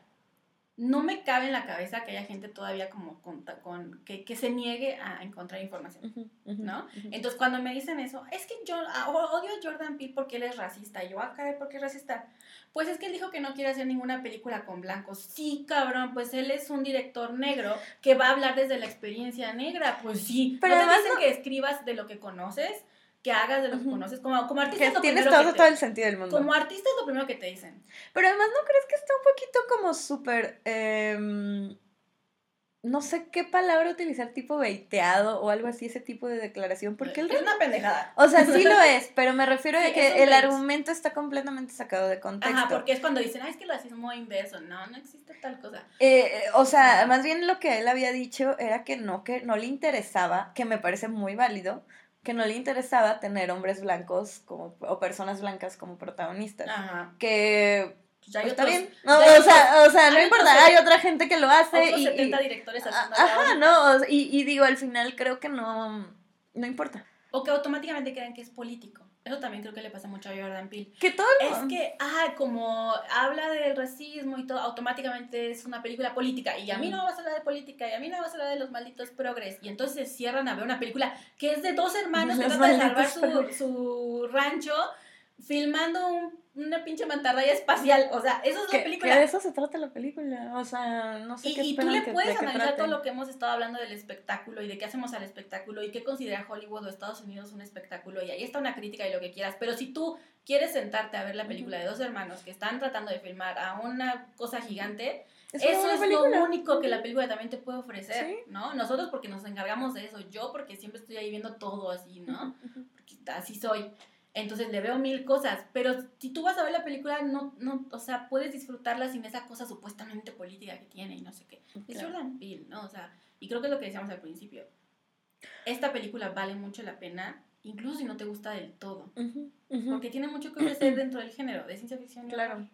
no me cabe en la cabeza que haya gente todavía como con, con que, que se niegue a encontrar información, uh-huh, uh-huh, ¿no? Uh-huh. Entonces, cuando me dicen eso, es que yo odio a Jordan Peele porque él es racista. Y yo, ah, caray, ¿por qué es racista? Pues es que él dijo que no quiere hacer ninguna película con blancos. Sí, cabrón, pues él es un director negro que va a hablar desde la experiencia negra. Pues sí. Pero ¿no te dicen no... que escribas de lo que conoces? Que hagas de lo que conoces, como, como artista es lo primero que te... Tienes todo el sentido del mundo. Como artista es lo primero que te dicen. Pero además, ¿no crees que está un poquito como súper, eh, no sé qué palabra utilizar, tipo baiteado o algo así, ese tipo de declaración? Porque es el... una pendejada. O sea, sí lo es, pero me refiero sí, a que el es. argumento está completamente sacado de contexto. Ajá, porque es cuando dicen, ah, es que el racismo es inverso. No, no existe tal cosa. Eh, eh, o sea, más bien lo que él había dicho era que no, que no le interesaba, que me parece muy válido, que no le interesaba tener hombres blancos como, o personas blancas como protagonistas. Ajá. Que pues ya pues otros, está bien. No, ya o, sea, otros, o sea, no hay importa, otros, hay otra gente que lo hace. Otros y, setenta y, directores haciendo ajá, no, y, y digo, al final creo que no, no importa. O que automáticamente crean que es político. Eso también creo que le pasa mucho a Jordan Peele. Que todo lo... Es que, ah, como habla del racismo y todo, automáticamente es una película política. Y a mí no vas a hablar de política, y a mí no vas a hablar de los malditos progres. Y entonces se cierran a ver una película que es de dos hermanos los que tratan de salvar su, su rancho filmando un, una pinche mantarraya espacial. O sea, eso es la película. Que de eso se trata la película. O sea, no sé y, qué y tú le puedes que, analizar todo lo que hemos estado hablando del espectáculo y de qué hacemos al espectáculo y qué considera Hollywood o Estados Unidos un espectáculo. Y ahí está una crítica y lo que quieras. Pero si tú quieres sentarte a ver la película de dos hermanos que están tratando de filmar a una cosa gigante... Es eso es película. Lo único que la película también te puede ofrecer, ¿sí? ¿No? Nosotros porque nos encargamos de eso. Yo porque siempre estoy ahí viendo todo así, ¿no? Porque así soy. Entonces le veo mil cosas, pero si tú vas a ver la película, no, no, o sea, puedes disfrutarla sin esa cosa supuestamente política que tiene y no sé qué. Claro. Es Jordan Peele, ¿no? O sea, y creo que es lo que decíamos al principio. Esta película vale mucho la pena, incluso si no te gusta del todo, uh-huh, uh-huh. porque tiene mucho que ofrecer dentro del género, de ciencia ficción. Claro.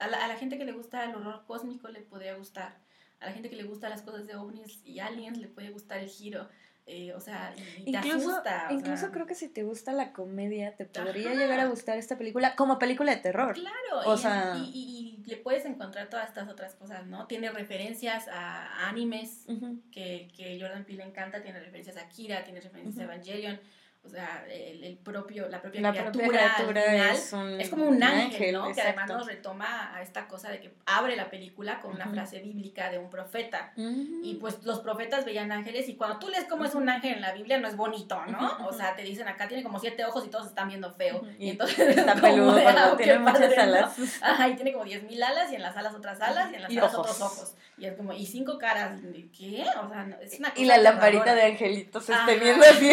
A la, a la gente que le gusta el horror cósmico le podría gustar, a la gente que le gusta las cosas de ovnis y aliens le puede gustar el giro. eh, o sea, y te incluso, asusta. Incluso sea. Creo que si te gusta la comedia, te podría Ajá. llegar a gustar esta película como película de terror. Claro, o y, sea... y, y, y le puedes encontrar todas estas otras cosas, ¿no? Tiene referencias a animes, uh-huh. que, que Jordan Peele encanta, tiene referencias a Akira, tiene referencias uh-huh. a Evangelion. O sea, el, el propio, la propia la criatura, propia criatura es, un, es como un, un ángel, ángel, ¿no? Exacto. Que además nos retoma a esta cosa de que abre la película con uh-huh. una frase bíblica de un profeta. Uh-huh. Y pues los profetas veían ángeles y cuando tú lees cómo uh-huh. es un ángel en la Biblia no es bonito, ¿no? Uh-huh. O sea, te dicen acá tiene como siete ojos y todos están viendo feo. Uh-huh. Y entonces está peludo, de, ah, tiene muchas padre, alas. ¿No? Ajá, y tiene como diez mil alas y en las alas otras alas y en las y alas ojos. otros ojos. Y es como, y cinco caras. ¿Qué? O sea, es una cosa. Y la lamparita de angelitos está viendo así.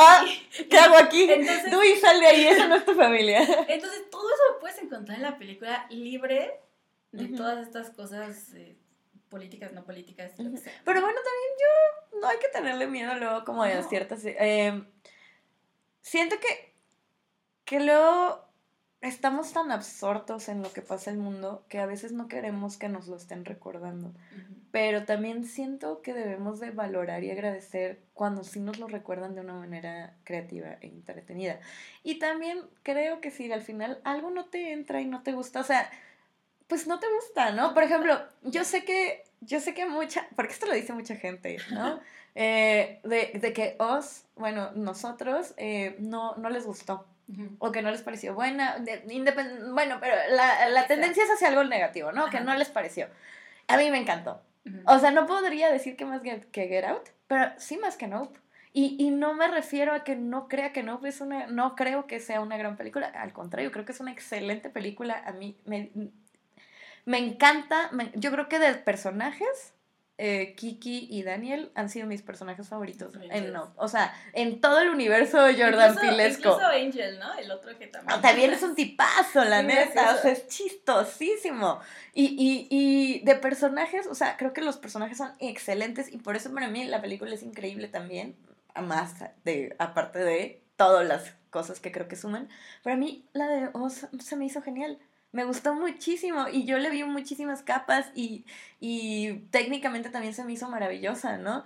¡Ah! ¿Qué hago aquí? Entonces, tú y sal de ahí, esa no es tu familia. Entonces, todo eso lo puedes encontrar en la película libre de uh-huh. todas estas cosas eh, políticas, no políticas. Uh-huh. Lo que sea. Pero bueno, también yo, no hay que tenerle miedo luego como de no. ciertas... Eh, siento que, que luego estamos tan absortos en lo que pasa en el mundo que a veces no queremos que nos lo estén recordando. Uh-huh. Pero también siento que debemos de valorar y agradecer cuando sí nos lo recuerdan de una manera creativa e entretenida. Y también creo que si al final algo no te entra y no te gusta, o sea, pues no te gusta, ¿no? Por ejemplo, yo sé que, yo sé que mucha, porque esto lo dice mucha gente, ¿no? Eh, de, de que os, bueno, nosotros, eh, no, no les gustó. Uh-huh. O que no les pareció buena, de, independ, bueno, pero la, la tendencia es hacia algo negativo, ¿no? Ajá. Que no les pareció. A mí me encantó. O sea, no podría decir que más que, que Get Out, pero sí más que Nope. Y, y no me refiero a que no crea que Nope es una... No creo que sea una gran película. Al contrario, creo que es una excelente película. A mí me, me encanta. Me, yo creo que de personajes, eh, Kiki y Daniel han sido mis personajes favoritos Angel. en Nope. O sea, en todo el universo Jordan Peelesco. Incluso Angel, ¿no? El otro que también... O, también es un tipazo, la sí, neta. O sea, es chistosísimo. Y, y, y de personajes, o sea, creo que los personajes son excelentes y por eso para mí la película es increíble también, más de, aparte de todas las cosas que creo que suman. Para mí la de Oz se me hizo genial, me gustó muchísimo y yo le vi muchísimas capas y, y técnicamente también se me hizo maravillosa, ¿no?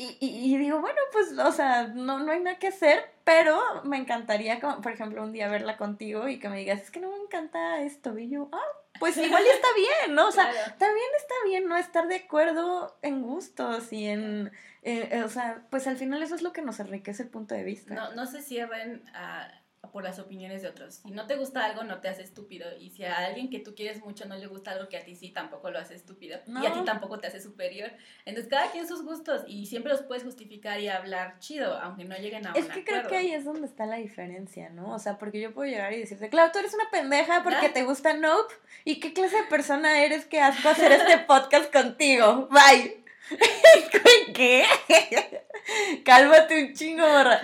Y, y, y digo, bueno, pues, o sea, no, no hay nada que hacer, pero me encantaría, como, por ejemplo, un día verla contigo y que me digas, es que no me encanta esto, y yo, ah, pues igual está bien, ¿no? O sea, claro. También está bien no estar de acuerdo en gustos y en, eh, o sea, pues al final eso es lo que nos enriquece el punto de vista. No, no se cierren a... por las opiniones de otros. Si no te gusta algo, no te hace estúpido. Y si a alguien que tú quieres mucho no le gusta algo que a ti sí, tampoco lo hace estúpido. No. Y a ti tampoco te hace superior. Entonces, cada quien sus gustos. Y siempre los puedes justificar y hablar chido, aunque no lleguen a un acuerdo. Es que creo que ahí es donde está la diferencia, ¿no? O sea, porque yo puedo llegar y decirte, claro, tú eres una pendeja porque ¿no? te gusta Nope. ¿Y qué clase de persona eres que asco hacer este podcast contigo? Bye. ¿Qué? Cálmate un chingo, morra.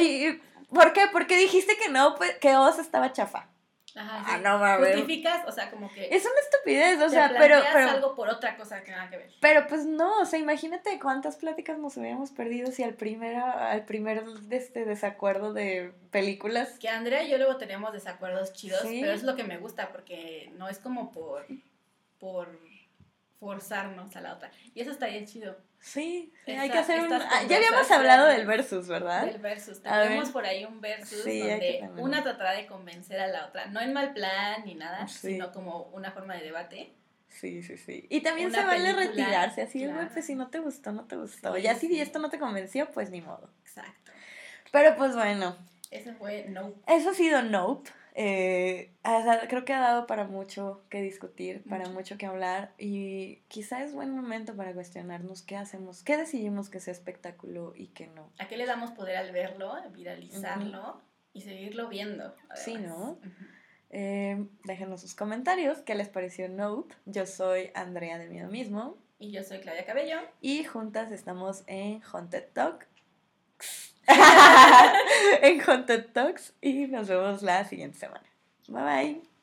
Y... ¿Por qué? Porque dijiste que no, pues, que Oz estaba chafa. Ajá, sí. Ah, no mames. Justificas, o sea, como que... Es una estupidez, o sea, pero... Te planteas algo por otra cosa que nada que ver. Pero pues no, o sea, imagínate cuántas pláticas nos hubiéramos perdido si al primer, al primer este desacuerdo de películas... Que Andrea y yo luego tenemos desacuerdos chidos, sí. Pero es lo que me gusta, porque no es como por... por... forzarnos a la otra. Y eso estaría chido. Sí, sí esa, hay que hacer un... Ya habíamos hablado del versus, ¿verdad? Del versus. Tenemos por ahí un versus sí, donde una tratará de convencer a la otra. No en mal plan ni nada, sí. Sino como una forma de debate. Sí, sí, sí. Y también una se vale película, retirarse. Así claro. Bueno, pues si no te gustó, no te gustó. Sí, ya sí. Si esto no te convenció, pues ni modo. Exacto. Pero pues bueno. Eso fue Nope. Eso ha sido Nope. Eh, creo que ha dado para mucho que discutir, para mucho que hablar y quizá es buen momento para cuestionarnos qué hacemos, qué decidimos que sea espectáculo y qué no. ¿A qué le damos poder al verlo, viralizarlo uh-huh. y seguirlo viendo? Además. Sí, ¿no? Uh-huh. Eh, déjenos sus comentarios, ¿qué les pareció Nope? Yo soy Andrea de Miedo Mismo. Y yo soy Claudia Cabello. Y juntas estamos en Haunted Talk. en Haunted Talks y nos vemos la siguiente semana. Bye bye.